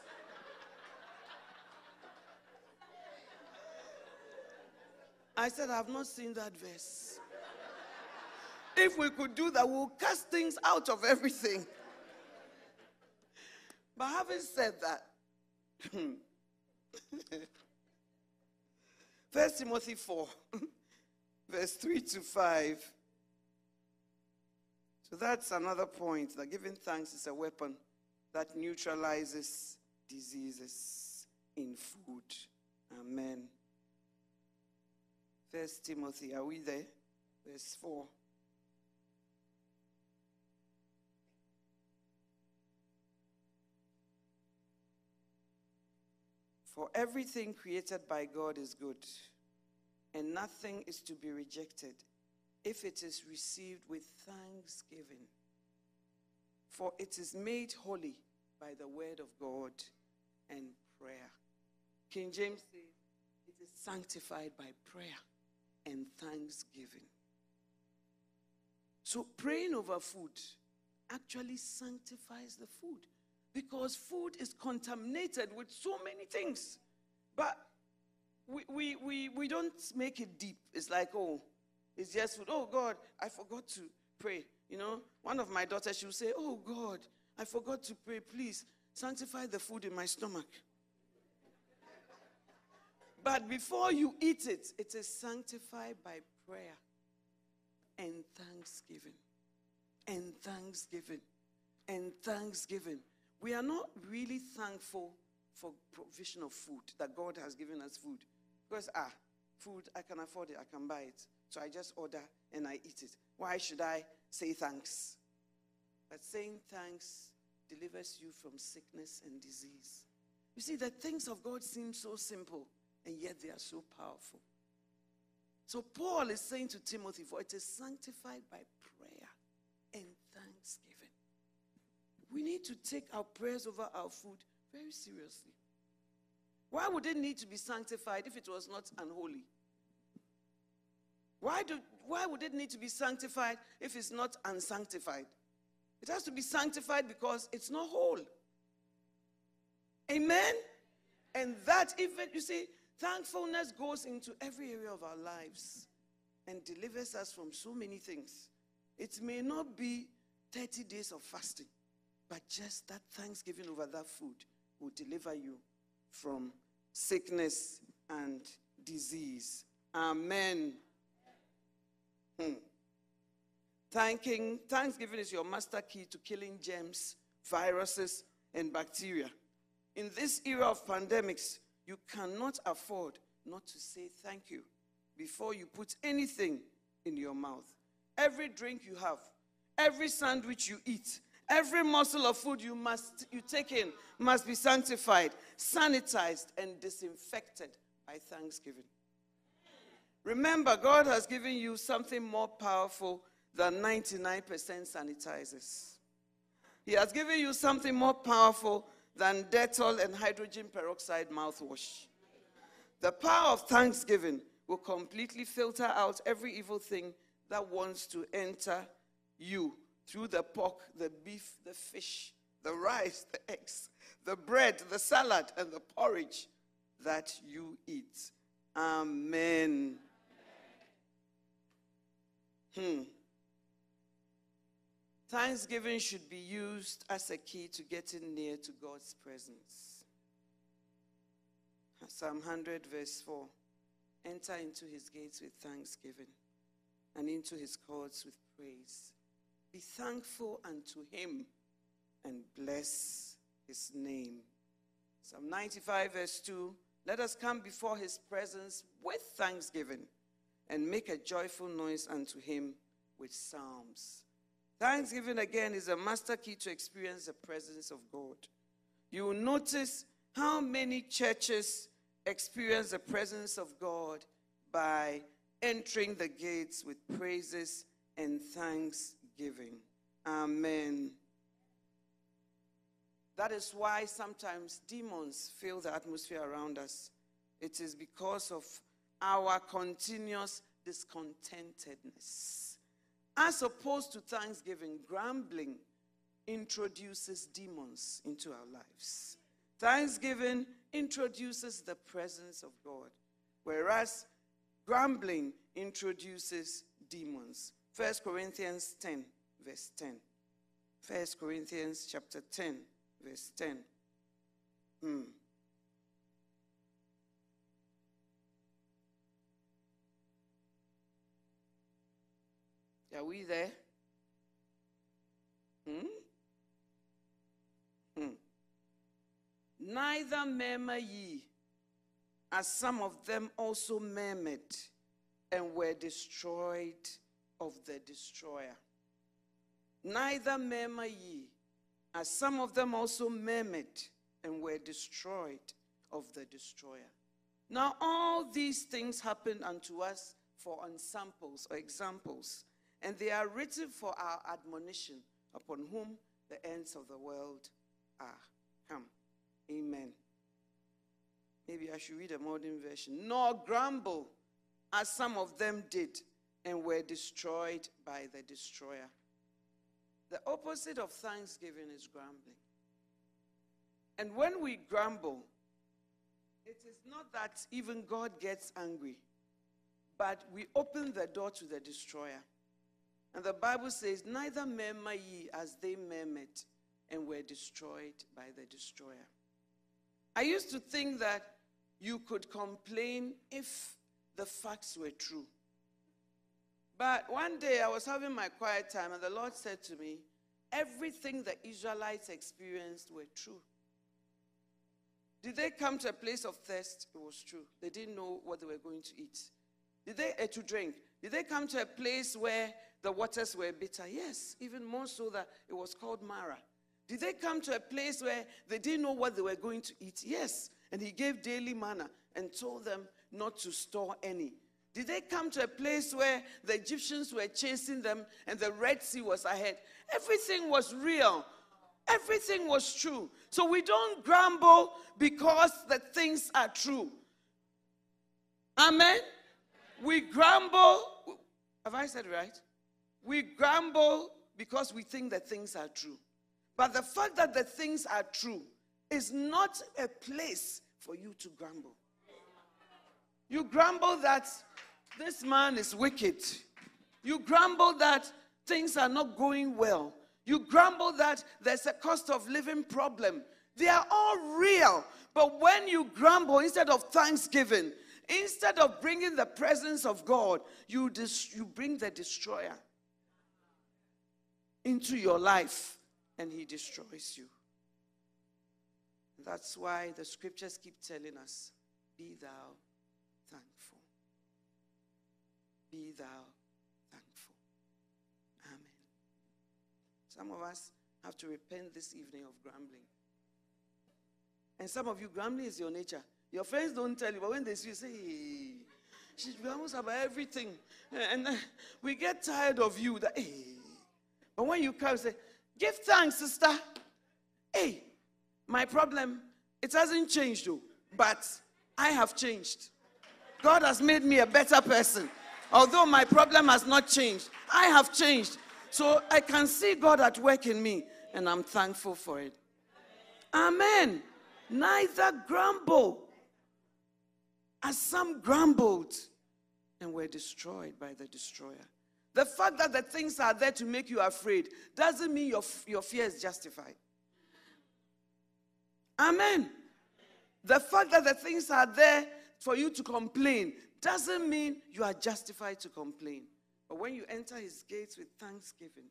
I said, I have not seen that verse. If we could do that, we'll cast things out of everything. But having said that, First Timothy four, verse three to five. So that's another point, that giving thanks is a weapon that neutralizes diseases in food. Amen. First Timothy, are we there? Verse four. For everything created by God is good, and nothing is to be rejected if it is received with thanksgiving. For it is made holy by the word of God and prayer. King James says it is sanctified by prayer and thanksgiving. So praying over food actually sanctifies the food, because food is contaminated with so many things. But we, we, we, we don't make it deep. It's like, oh, it's just food. Oh, God, I forgot to pray. You know, one of my daughters, she'll say, oh, God, I forgot to pray. Please, sanctify the food in my stomach. But before you eat it, it is sanctified by prayer and thanksgiving. And thanksgiving. And thanksgiving. We are not really thankful for provision of food, that God has given us food. Because, ah, food, I can afford it, I can buy it. So I just order and I eat it. Why should I say thanks? But saying thanks delivers you from sickness and disease. You see, the things of God seem so simple, and yet they are so powerful. So Paul is saying to Timothy, for it is sanctified by prayer and thanksgiving. We need to take our prayers over our food very seriously. Why would it need to be sanctified if it was not unholy? Why, do, why would it need to be sanctified if it's not unsanctified? It has to be sanctified because it's not whole. Amen? And that even, you see, thankfulness goes into every area of our lives and delivers us from so many things. It may not be thirty days of fasting, but just that thanksgiving over that food will deliver you from sickness and disease. Amen. Hmm. Thanking, thanksgiving is your master key to killing germs, viruses, and bacteria. In this era of pandemics, you cannot afford not to say thank you before you put anything in your mouth. Every drink you have, every sandwich you eat, every morsel of food you must you take in must be sanctified, sanitized, and disinfected by thanksgiving. Remember, God has given you something more powerful than ninety-nine percent sanitizers. He has given you something more powerful than Dettol and hydrogen peroxide mouthwash. The power of thanksgiving will completely filter out every evil thing that wants to enter you, through the pork, the beef, the fish, the rice, the eggs, the bread, the salad, and the porridge that you eat. Amen. Hmm. Thanksgiving should be used as a key to getting near to God's presence. Psalm one hundred verse four. Enter into his gates with thanksgiving and into his courts with praise. Be thankful unto him and bless his name. Psalm ninety-five verse two, let us come before his presence with thanksgiving and make a joyful noise unto him with psalms. Thanksgiving again is a master key to experience the presence of God. You will notice how many churches experience the presence of God by entering the gates with praises and thanksgiving. Giving. Amen. That is why sometimes demons fill the atmosphere around us. It is because of our continuous discontentedness. As opposed to thanksgiving, grumbling introduces demons into our lives. Thanksgiving introduces the presence of God, whereas grumbling introduces demons. First Corinthians ten, verse ten. First Corinthians chapter ten, verse ten. Hmm. Are we there? Hmm? Hmm. Neither murmur ye, as some of them also murmured and were destroyed of the destroyer. Neither murmur ye, as some of them also murmured and were destroyed of the destroyer. Now all these things happen unto us for ensamples or examples, and they are written for our admonition, upon whom the ends of the world are come. Amen. Maybe I should read a modern version. Nor grumble, as some of them did, and were destroyed by the destroyer. The opposite of thanksgiving is grumbling. And when we grumble, it is not that even God gets angry, but we open the door to the destroyer. And the Bible says, neither murmur ye as they murmured and were destroyed by the destroyer. I used to think that you could complain if the facts were true. But one day I was having my quiet time and the Lord said to me, everything the Israelites experienced were true. Did they come to a place of thirst? It was true. They didn't know what they were going to eat. Did they uh, to drink? Did they come to a place where the waters were bitter? Yes, even more so that it was called Mara. Did they come to a place where they didn't know what they were going to eat? Yes, and he gave daily manna and told them not to store any. Did they come to a place where the Egyptians were chasing them and the Red Sea was ahead? Everything was real. Everything was true. So we don't grumble because the things are true. Amen? We grumble. Have I said right? We grumble because we think that things are true. But the fact that the things are true is not a place for you to grumble. You grumble that this man is wicked. You grumble that things are not going well. You grumble that there's a cost of living problem. They are all real. But when you grumble, instead of thanksgiving, instead of bringing the presence of God, you, you bring the destroyer into your life and he destroys you. That's why the scriptures keep telling us, be thou thankful. Be thou thankful. Amen. Some of us have to repent this evening of grumbling. And some of you, grumbling is your nature. Your friends don't tell you, but when they see you, say, hey, she grumbles about everything. And we get tired of you. That, hey. But when you come, say, give thanks, sister. Hey, my problem, it hasn't changed, though. But I have changed. God has made me a better person. Although my problem has not changed, I have changed. So I can see God at work in me, and I'm thankful for it. Amen. Neither grumble, as some grumbled and were destroyed by the destroyer. The fact that the things are there to make you afraid doesn't mean your, your fear is justified. Amen. The fact that the things are there for you to complain doesn't mean you are justified to complain. But when you enter his gates with thanksgiving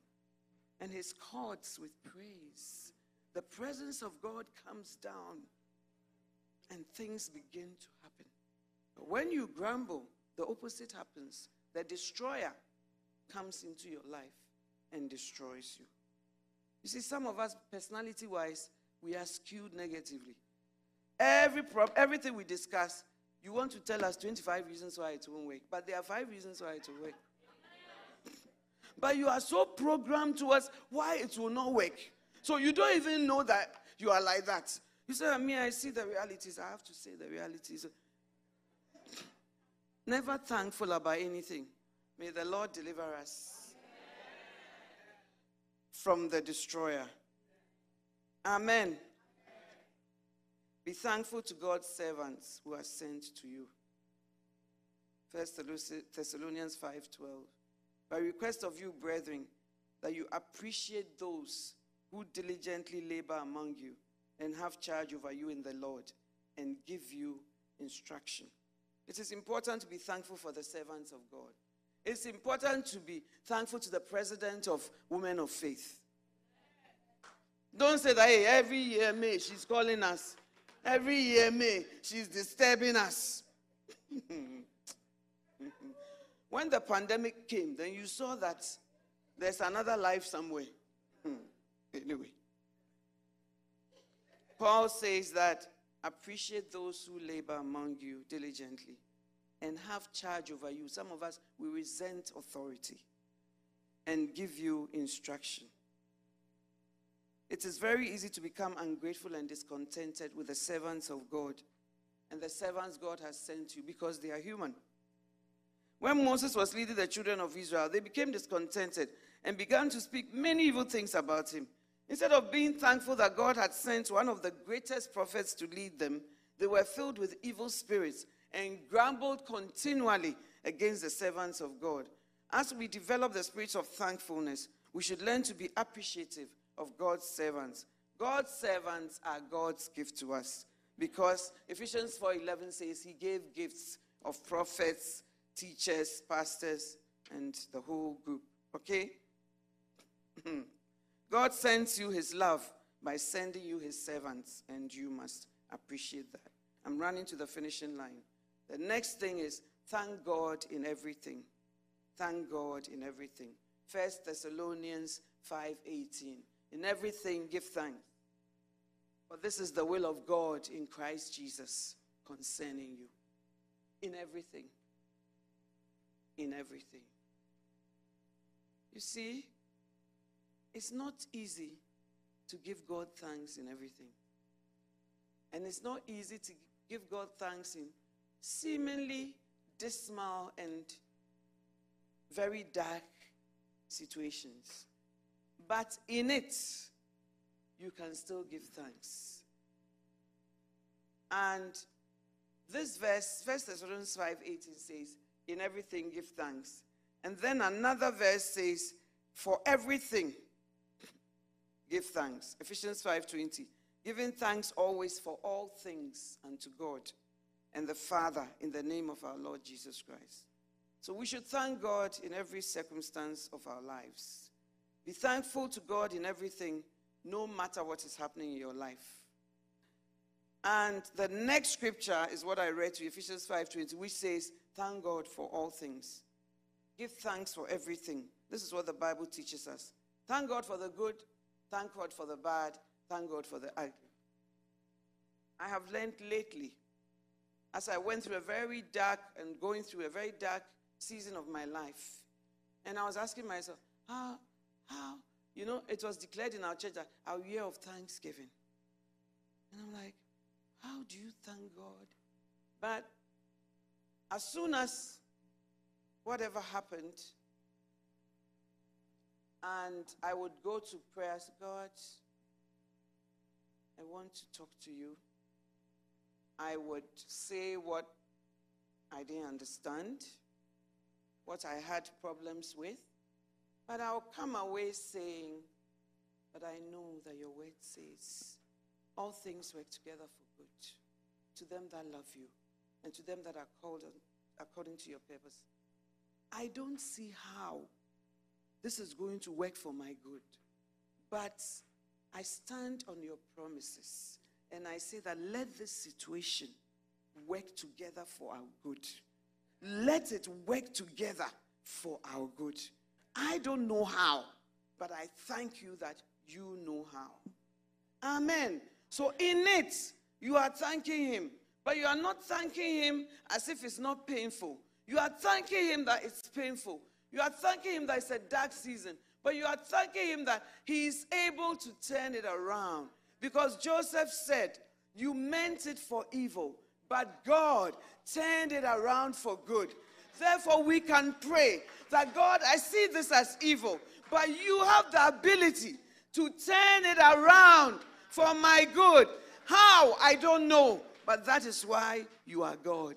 and his courts with praise, the presence of God comes down and things begin to happen. But when you grumble, the opposite happens. The destroyer comes into your life and destroys you. You see, some of us, personality-wise, we are skewed negatively. Every prob- everything we discuss, you want to tell us twenty-five reasons why it won't work, but there are five reasons why it will work. But you are so programmed towards why it will not work. So you don't even know that you are like that. You say, I mean, I see the realities. I have to say the realities. Never thankful about anything. May the Lord deliver us from the destroyer. Amen. Be thankful to God's servants who are sent to you. First Thessalonians five twelve. By request of you, brethren, that you appreciate those who diligently labor among you and have charge over you in the Lord and give you instruction. It is important to be thankful for the servants of God. It's important to be thankful to the president of Women of Faith. Don't say that, hey, every year, May, she's calling us. Every year, May, she's disturbing us. When the pandemic came, then you saw that there's another life somewhere. Anyway. Paul says that, appreciate those who labor among you diligently and have charge over you. Some of us, we resent authority and give you instruction. It is very easy to become ungrateful and discontented with the servants of God and the servants God has sent you because they are human. When Moses was leading the children of Israel, they became discontented and began to speak many evil things about him. Instead of being thankful that God had sent one of the greatest prophets to lead them, they were filled with evil spirits and grumbled continually against the servants of God. As we develop the spirit of thankfulness, we should learn to be appreciative of God's servants. God's servants are God's gift to us, because Ephesians four eleven says he gave gifts of prophets, teachers, pastors, and the whole group. Okay? God sends you his love by sending you his servants, and you must appreciate that. I'm running to the finishing line. The next thing is thank God in everything. Thank God in everything. First Thessalonians five eighteen. In everything, give thanks. For this is the will of God in Christ Jesus concerning you. In everything. In everything. You see, it's not easy to give God thanks in everything. And it's not easy to give God thanks in seemingly dismal and very dark situations. But in it, you can still give thanks. And this verse, First Thessalonians five eighteen says, in everything give thanks. And then another verse says, for everything give thanks. Ephesians five twenty. Giving thanks always for all things unto God and the Father in the name of our Lord Jesus Christ. So we should thank God in every circumstance of our lives. Be thankful to God in everything, no matter what is happening in your life. And the next scripture is what I read to you, Ephesians five twenty, which says, thank God for all things. Give thanks for everything. This is what the Bible teaches us. Thank God for the good. Thank God for the bad. Thank God for the ugly. I have learned lately, as I went through a very dark and going through a very dark season of my life, and I was asking myself, how, how, you know, it was declared in our church that our year of Thanksgiving. And I'm like, how do you thank God? But as soon as whatever happened, and I would go to prayer, God, I want to talk to you. I would say what I didn't understand, what I had problems with, but I'll come away saying, but I know that your word says, all things work together for good to them that love you and to them that are called according to your purpose. I don't see how this is going to work for my good, but I stand on your promises, and I say that let this situation work together for our good. Let it work together for our good. I don't know how, but I thank you that you know how. Amen. So in it, you are thanking him, but you are not thanking him as if it's not painful. You are thanking him that it's painful. You are thanking him that it's a dark season. But you are thanking him that he is able to turn it around. Because Joseph said, you meant it for evil, but God turned it around for good. Therefore, we can pray that, God, I see this as evil, but you have the ability to turn it around for my good. How? I don't know. But that is why you are God.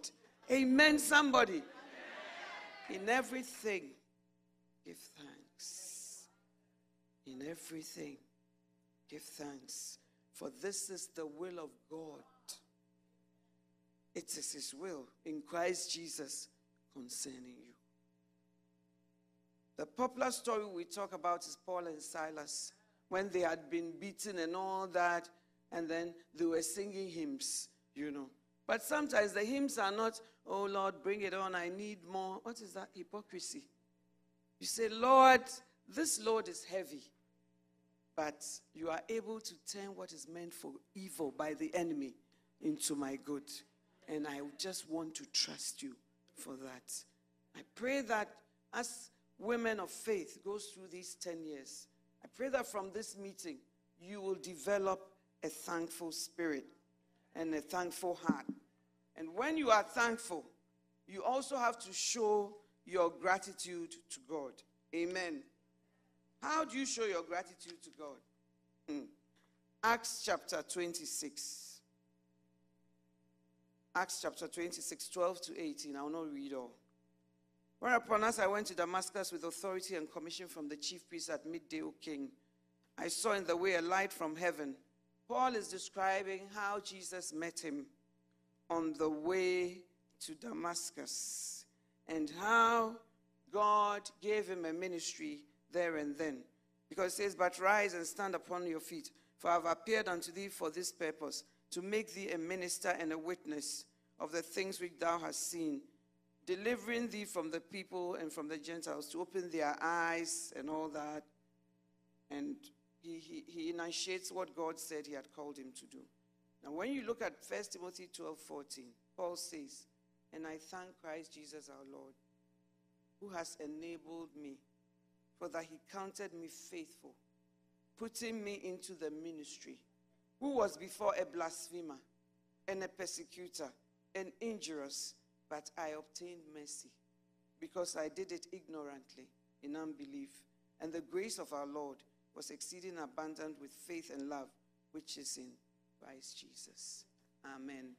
Amen, somebody. Amen. In everything, give thanks. In everything, give thanks, for this is the will of God. It is his will in Christ Jesus concerning you. The popular story we talk about is Paul and Silas, when they had been beaten and all that, and then they were singing hymns, you know. But sometimes the hymns are not, oh, Lord, bring it on, I need more. What is that? Hypocrisy. You say, Lord, this load is heavy, but you are able to turn what is meant for evil by the enemy into my good. And I just want to trust you for that. I pray that as women of faith goes through these ten years, I pray that from this meeting, you will develop a thankful spirit and a thankful heart. And when you are thankful, you also have to show your gratitude to God. Amen. How do you show your gratitude to God? Hmm. Acts chapter twenty-six. Acts chapter twenty-six, twelve to eighteen. I will not read all. Whereupon as I went to Damascus with authority and commission from the chief priest at midday, O king, I saw in the way a light from heaven. Paul is describing how Jesus met him on the way to Damascus and how God gave him a ministry there and then. Because it says, but rise and stand upon your feet, for I have appeared unto thee for this purpose, to make thee a minister and a witness of the things which thou hast seen, delivering thee from the people and from the Gentiles, to open their eyes and all that. And He, he, he initiates what God said he had called him to do. Now, when you look at First Timothy twelve fourteen, Paul says, and I thank Christ Jesus our Lord, who has enabled me, for that he counted me faithful, putting me into the ministry, who was before a blasphemer, and a persecutor, and injurious, but I obtained mercy, because I did it ignorantly, in unbelief, and the grace of our Lord was exceeding abundant with faith and love, which is in Christ Jesus. Amen.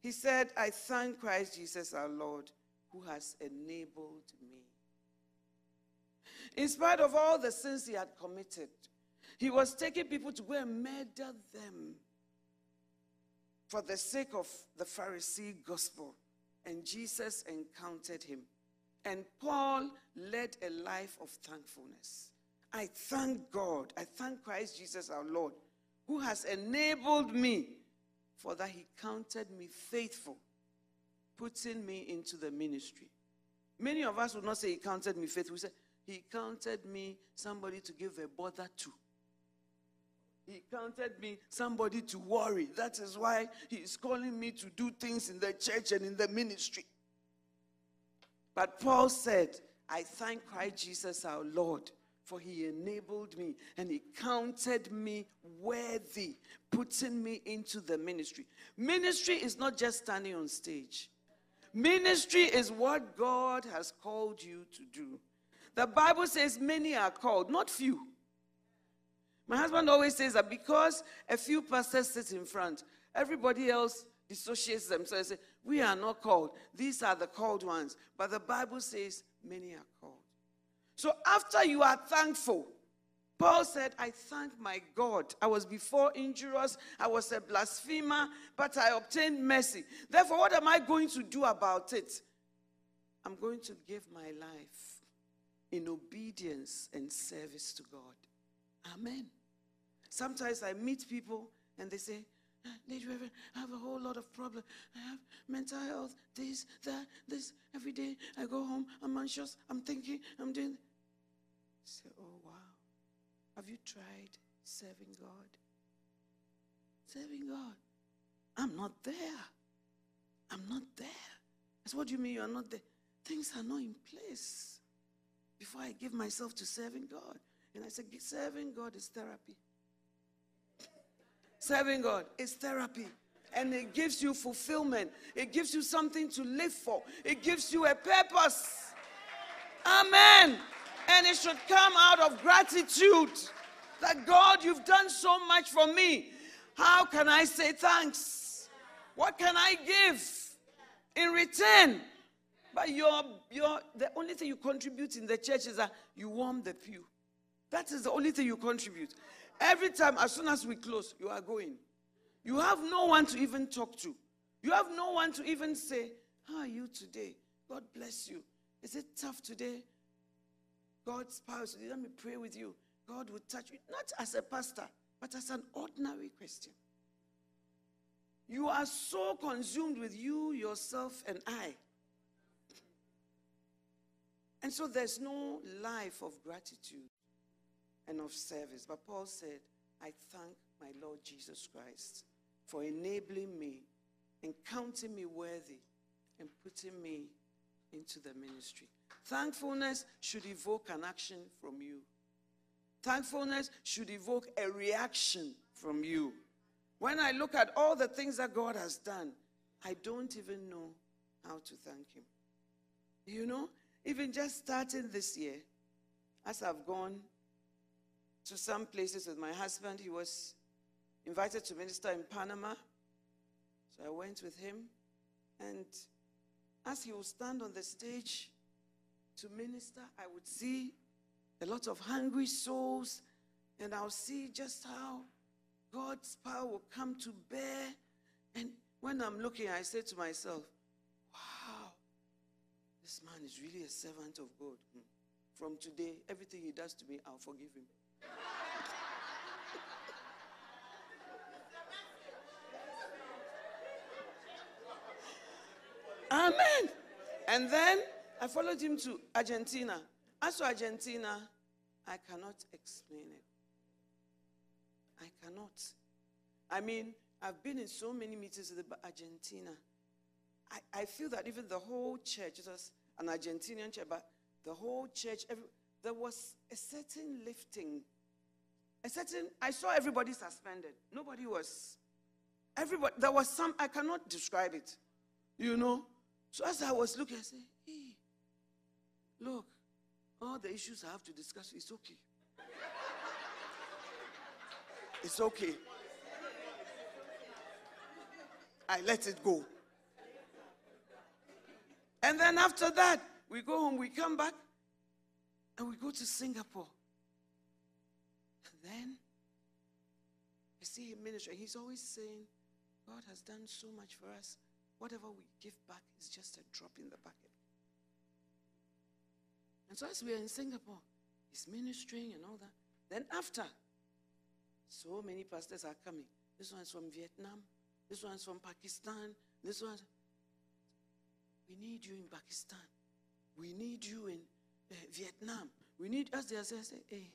He said, I thank Christ Jesus our Lord, who has enabled me. In spite of all the sins he had committed, he was taking people to go and murder them for the sake of the Pharisee gospel. And Jesus encountered him. And Paul led a life of thankfulness. I thank God. I thank Christ Jesus our Lord, who has enabled me, for that he counted me faithful, putting me into the ministry. Many of us would not say he counted me faithful. We say he counted me somebody to give a bother to. He counted me somebody to worry. That is why he is calling me to do things in the church and in the ministry. But Paul said, I thank Christ Jesus our Lord, for he enabled me, and he counted me worthy, putting me into the ministry. Ministry is not just standing on stage. Ministry is what God has called you to do. The Bible says many are called, not few. My husband always says that because a few pastors sit in front, everybody else dissociates themselves and says, we are not called. These are the called ones. But the Bible says many are called. So after you are thankful, Paul said, I thank my God. I was before injurious. I was a blasphemer, but I obtained mercy. Therefore, what am I going to do about it? I'm going to give my life in obedience and service to God. Amen. Sometimes I meet people and they say, Lady Reverend, I have a whole lot of problems. I have mental health, this, that, this. Every day I go home, I'm anxious, I'm thinking, I'm doing. Say, oh, wow. Have you tried serving God? Serving God. I'm not there. I'm not there. I said, what do you mean you are not there? Things are not in place before I give myself to serving God. And I said, serving God is therapy. Serving God is therapy, and it gives you fulfillment. It gives you something to live for. It gives you a purpose. Amen. And it should come out of gratitude that, God, you've done so much for me. How can I say thanks? What can I give in return? But your, your, the only thing you contribute in the church is that you warm the pew. That is the only thing you contribute. Every time, as soon as we close, you are going. You have no one to even talk to. You have no one to even say, how are you today? God bless you. Is it tough today? God's power. So let me pray with you. God will touch you, not as a pastor, but as an ordinary Christian. You are so consumed with you, yourself, and I. And so there's no life of gratitude and of service. But Paul said, I thank my Lord Jesus Christ for enabling me and counting me worthy and putting me into the ministry. Thankfulness should evoke an action from you. Thankfulness should evoke a reaction from you. When I look at all the things that God has done, I don't even know how to thank him. You know, even just starting this year, as I've gone to some places with my husband, he was invited to minister in Panama. So I went with him. And as he would stand on the stage to minister, I would see a lot of hungry souls. And I'll see just how God's power will come to bear. And when I'm looking, I say to myself, wow, this man is really a servant of God. From today, everything he does to me, I'll forgive him. Amen. And then I followed him to Argentina. As to Argentina, I cannot explain it. I cannot. I mean, I've been in so many meetings with Argentina. I, I feel that even the whole church, it was an Argentinian church, but the whole church, every, there was a certain lifting. A certain, I saw everybody suspended. Nobody was, everybody, there was some, I cannot describe it, you know. So as I was looking, I said, hey, look, all the issues I have to discuss, it's okay. It's okay. I let it go. And then after that, we go home, we come back, and we go to Singapore. And then I see him ministering. He's always saying, God has done so much for us. Whatever we give back is just a drop in the bucket. And so as we are in Singapore, he's ministering and all that. Then after, so many pastors are coming. This one's from Vietnam. This one's from Pakistan. This one's... We need you in Pakistan. We need you in uh, Vietnam. We need... As they say, hey.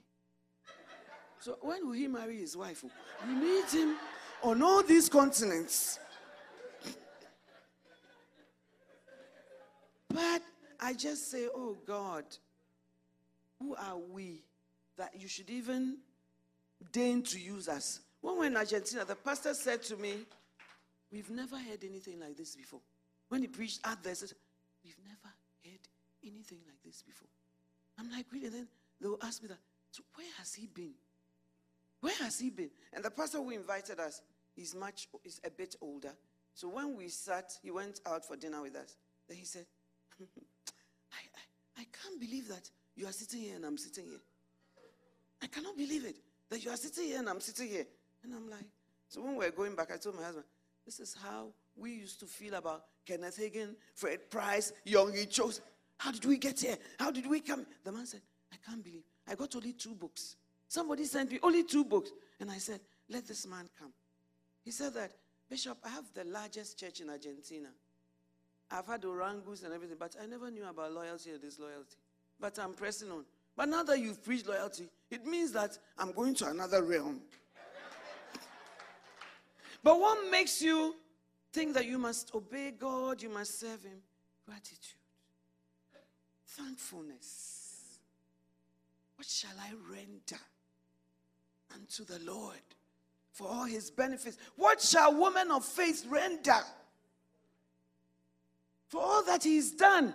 So when will he marry his wife? We need him on all these continents. But I just say, oh God, who are we that you should even deign to use us? When we were in Argentina, the pastor said to me, we've never heard anything like this before. When he preached at this, he said, we've never heard anything like this before. I'm like, really? And then they will ask me that, so where has he been? Where has he been? And the pastor who invited us is much, is a bit older. So when we sat, he went out for dinner with us. Then he said, I, I, I can't believe that you are sitting here and I'm sitting here. I cannot believe it, that you are sitting here and I'm sitting here. And I'm like, so when we were going back, I told my husband, this is how we used to feel about Kenneth Hagen, Fred Price, Young E. Chose. How did we get here? How did we come? The man said, I can't believe. I got only two books. Somebody sent me only two books. And I said, let this man come. He said that, Bishop, I have the largest church in Argentina. I've had orangus and everything, but I never knew about loyalty or disloyalty. But I'm pressing on. But now that you've preached loyalty, it means that I'm going to another realm. But what makes you think that you must obey God, you must serve him? Gratitude. Thankfulness. What shall I render unto the Lord for all his benefits? What shall women of faith render? For all that he's done.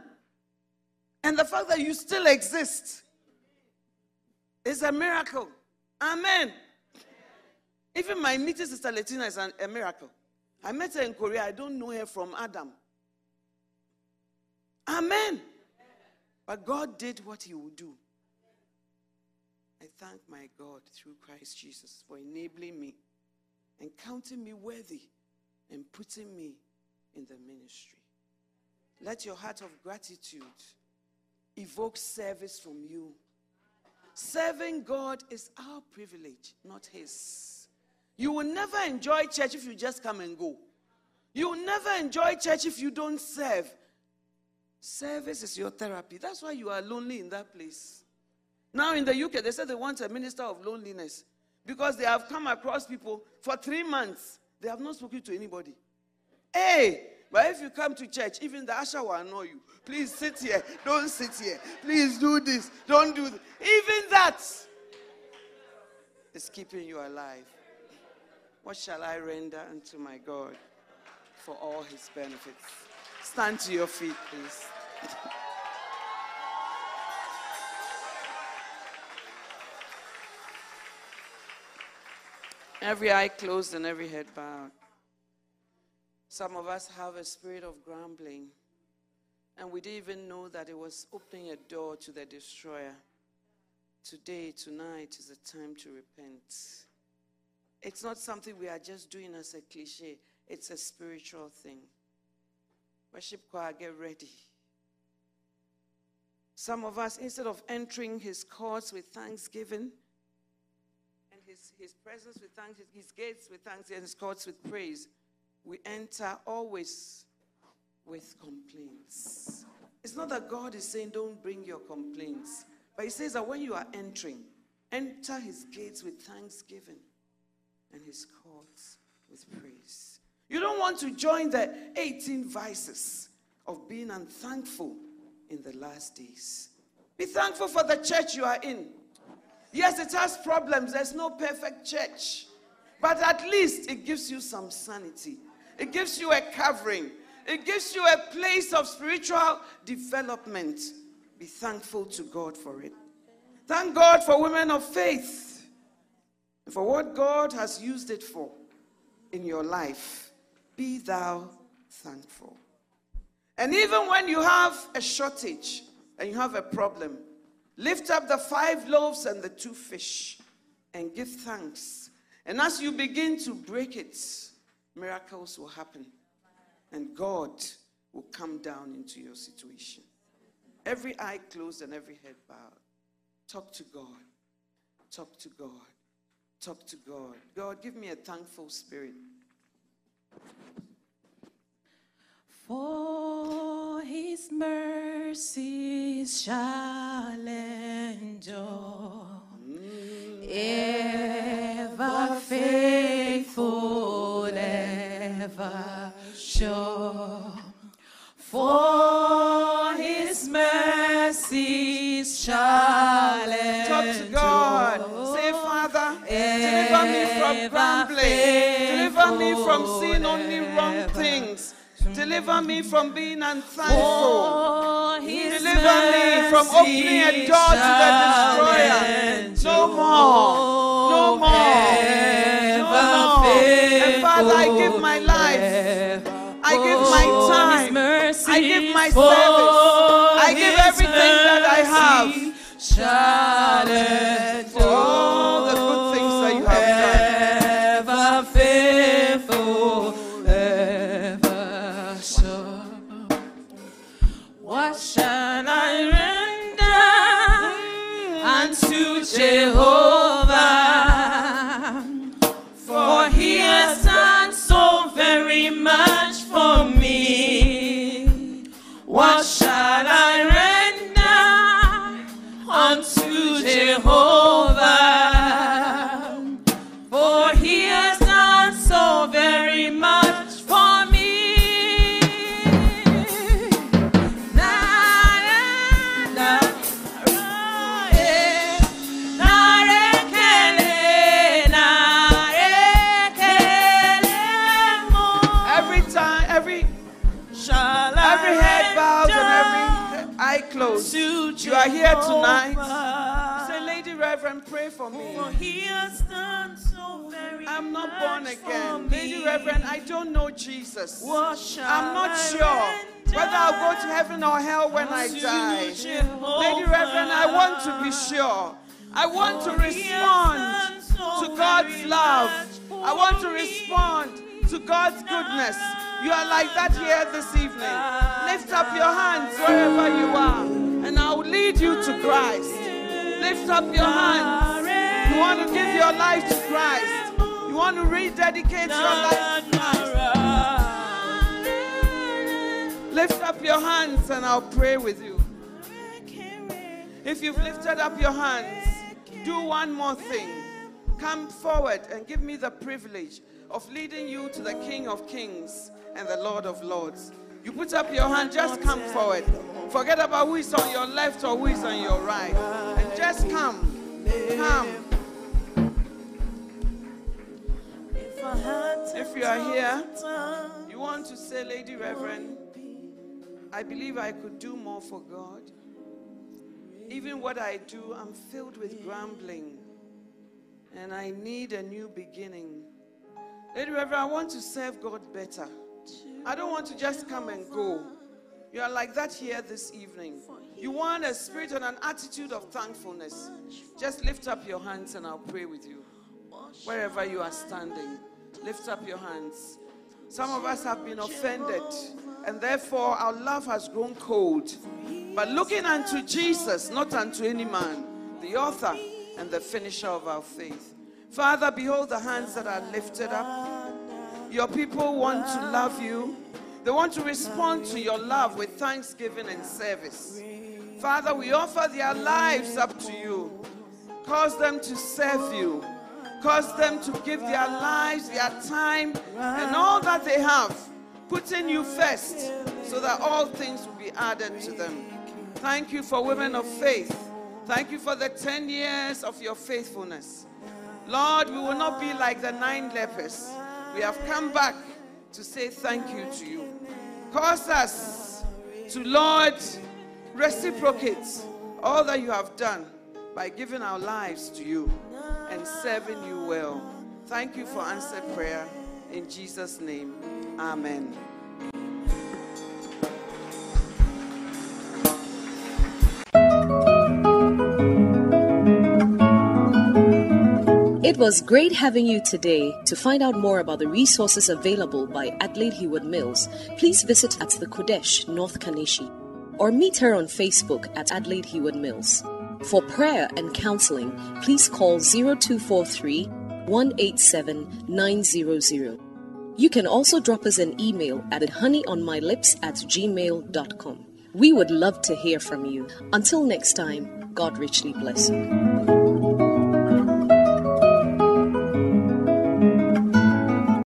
And the fact that you still exist is a miracle. Amen. Amen. Even my meeting Sister Salitina is an, a miracle. I met her in Korea. I don't know her from Adam. Amen. Amen. But God did what he would do. I thank my God through Christ Jesus for enabling me and counting me worthy and putting me in the ministry. Let your heart of gratitude evokes service from you. Serving God is our privilege, not his. You will never enjoy church if you just come and go. You will never enjoy church if you don't serve. Service is your therapy. That's why you are lonely in that place. Now in the U K, they said they want a minister of loneliness because they have come across people for three months. They have not spoken to anybody. Hey, but if you come to church, even the usher will annoy you. Please sit here. Don't sit here. Please do this. Don't do this. Even that is keeping you alive. What shall I render unto my God for all his benefits? Stand to your feet, please. Every eye closed and every head bowed. Some of us have a spirit of grumbling, and we didn't even know that it was opening a door to the destroyer. Today, tonight is the time to repent. It's not something we are just doing as a cliche. It's a spiritual thing. Worship choir, get ready. Some of us, instead of entering his courts with thanksgiving, and his, his presence with thanksgiving, his gates with thanksgiving, his courts with praise, we enter always with complaints. It's not that God is saying don't bring your complaints, but he says that when you are entering, enter his gates with thanksgiving and his courts with praise. You don't want to join the eighteen vices of being unthankful in the last days. Be thankful for the church you are in. Yes, it has problems. There's no perfect church. But at least it gives you some sanity. It gives you a covering. It gives you a place of spiritual development. Be thankful to God for it. Thank God for women of faith and for what God has used it for in your life. Be thou thankful. And even when you have a shortage and you have a problem, lift up the five loaves and the two fish and give thanks. And as you begin to break it, miracles will happen. And God will come down into your situation. Every eye closed and every head bowed. Talk to God. Talk to God. Talk to God. God, give me a thankful spirit. For his mercies shall endure. Mm. Ever faithful, ever sure. For his mercies shall endure. Talk to God. Say, Father, deliver me from grumbling. Deliver me from seeing only wrong things. Deliver me from being unthankful. Deliver me from opening a door to the destroyer. No more. No more. No more. And Father, I give my life. I give my time. I give my service. I give everything that I have. For all the good things that you have done. Jehovah, for he has done so very much for me. What shall I render unto Jehovah? For he has done so very much for me. Na, na, na. Close. You are here tonight. Say, Lady Reverend, pray for me. I'm not born again. Lady Reverend, I don't know Jesus. I'm not sure whether I'll go to heaven or hell when I die. Lady Reverend, I want to be sure. I want to respond to God's love. I want to respond to God's goodness. You are like that here this evening. Lift up your hands wherever you are, and I will lead you to Christ. Lift up your hands. You want to give your life to Christ. You want to rededicate your life to Christ. Lift up your hands and I'll pray with you. If you've lifted up your hands, do one more thing. Come forward and give me the privilege of leading you to the King of Kings and the Lord of Lords. You put up your hand, just come forward. Forget about who is on your left or who is on your right. And just come. Come. If you are here, you want to say, Lady Reverend, I believe I could do more for God. Even what I do, I'm filled with grumbling. And I need a new beginning. Lady Reverend, I want to serve God better. I don't want to just come and go. You are like that here this evening. You want a spirit and an attitude of thankfulness. Just lift up your hands and I'll pray with you. Wherever you are standing, lift up your hands. Some of us have been offended, and therefore our love has grown cold. But looking unto Jesus, not unto any man, the author and the finisher of our faith. Father, behold the hands that are lifted up. Your people want to love you. They want to respond to your love with thanksgiving and service. Father, we offer their lives up to you. Cause them to serve you. Cause them to give their lives, their time, and all that they have, putting you first, so that all things will be added to them. Thank you for Women of Faith. Thank you for the ten years of your faithfulness. Lord, we will not be like the nine lepers. We have come back to say thank you to you. Cause us to, Lord, reciprocate all that you have done by giving our lives to you and serving you well. Thank you for answered prayer. In Jesus' name, amen. It was great having you today. To find out more about the resources available by Adelaide Heward-Mills, please visit at the Kodesh, North Kaneshi, or meet her on Facebook at Adelaide Heward-Mills. For prayer and counseling, please call zero two four three, one eight seven, nine zero zero. You can also drop us an email at honeyonmylips at gmail dot com. We would love to hear from you. Until next time, God richly bless you.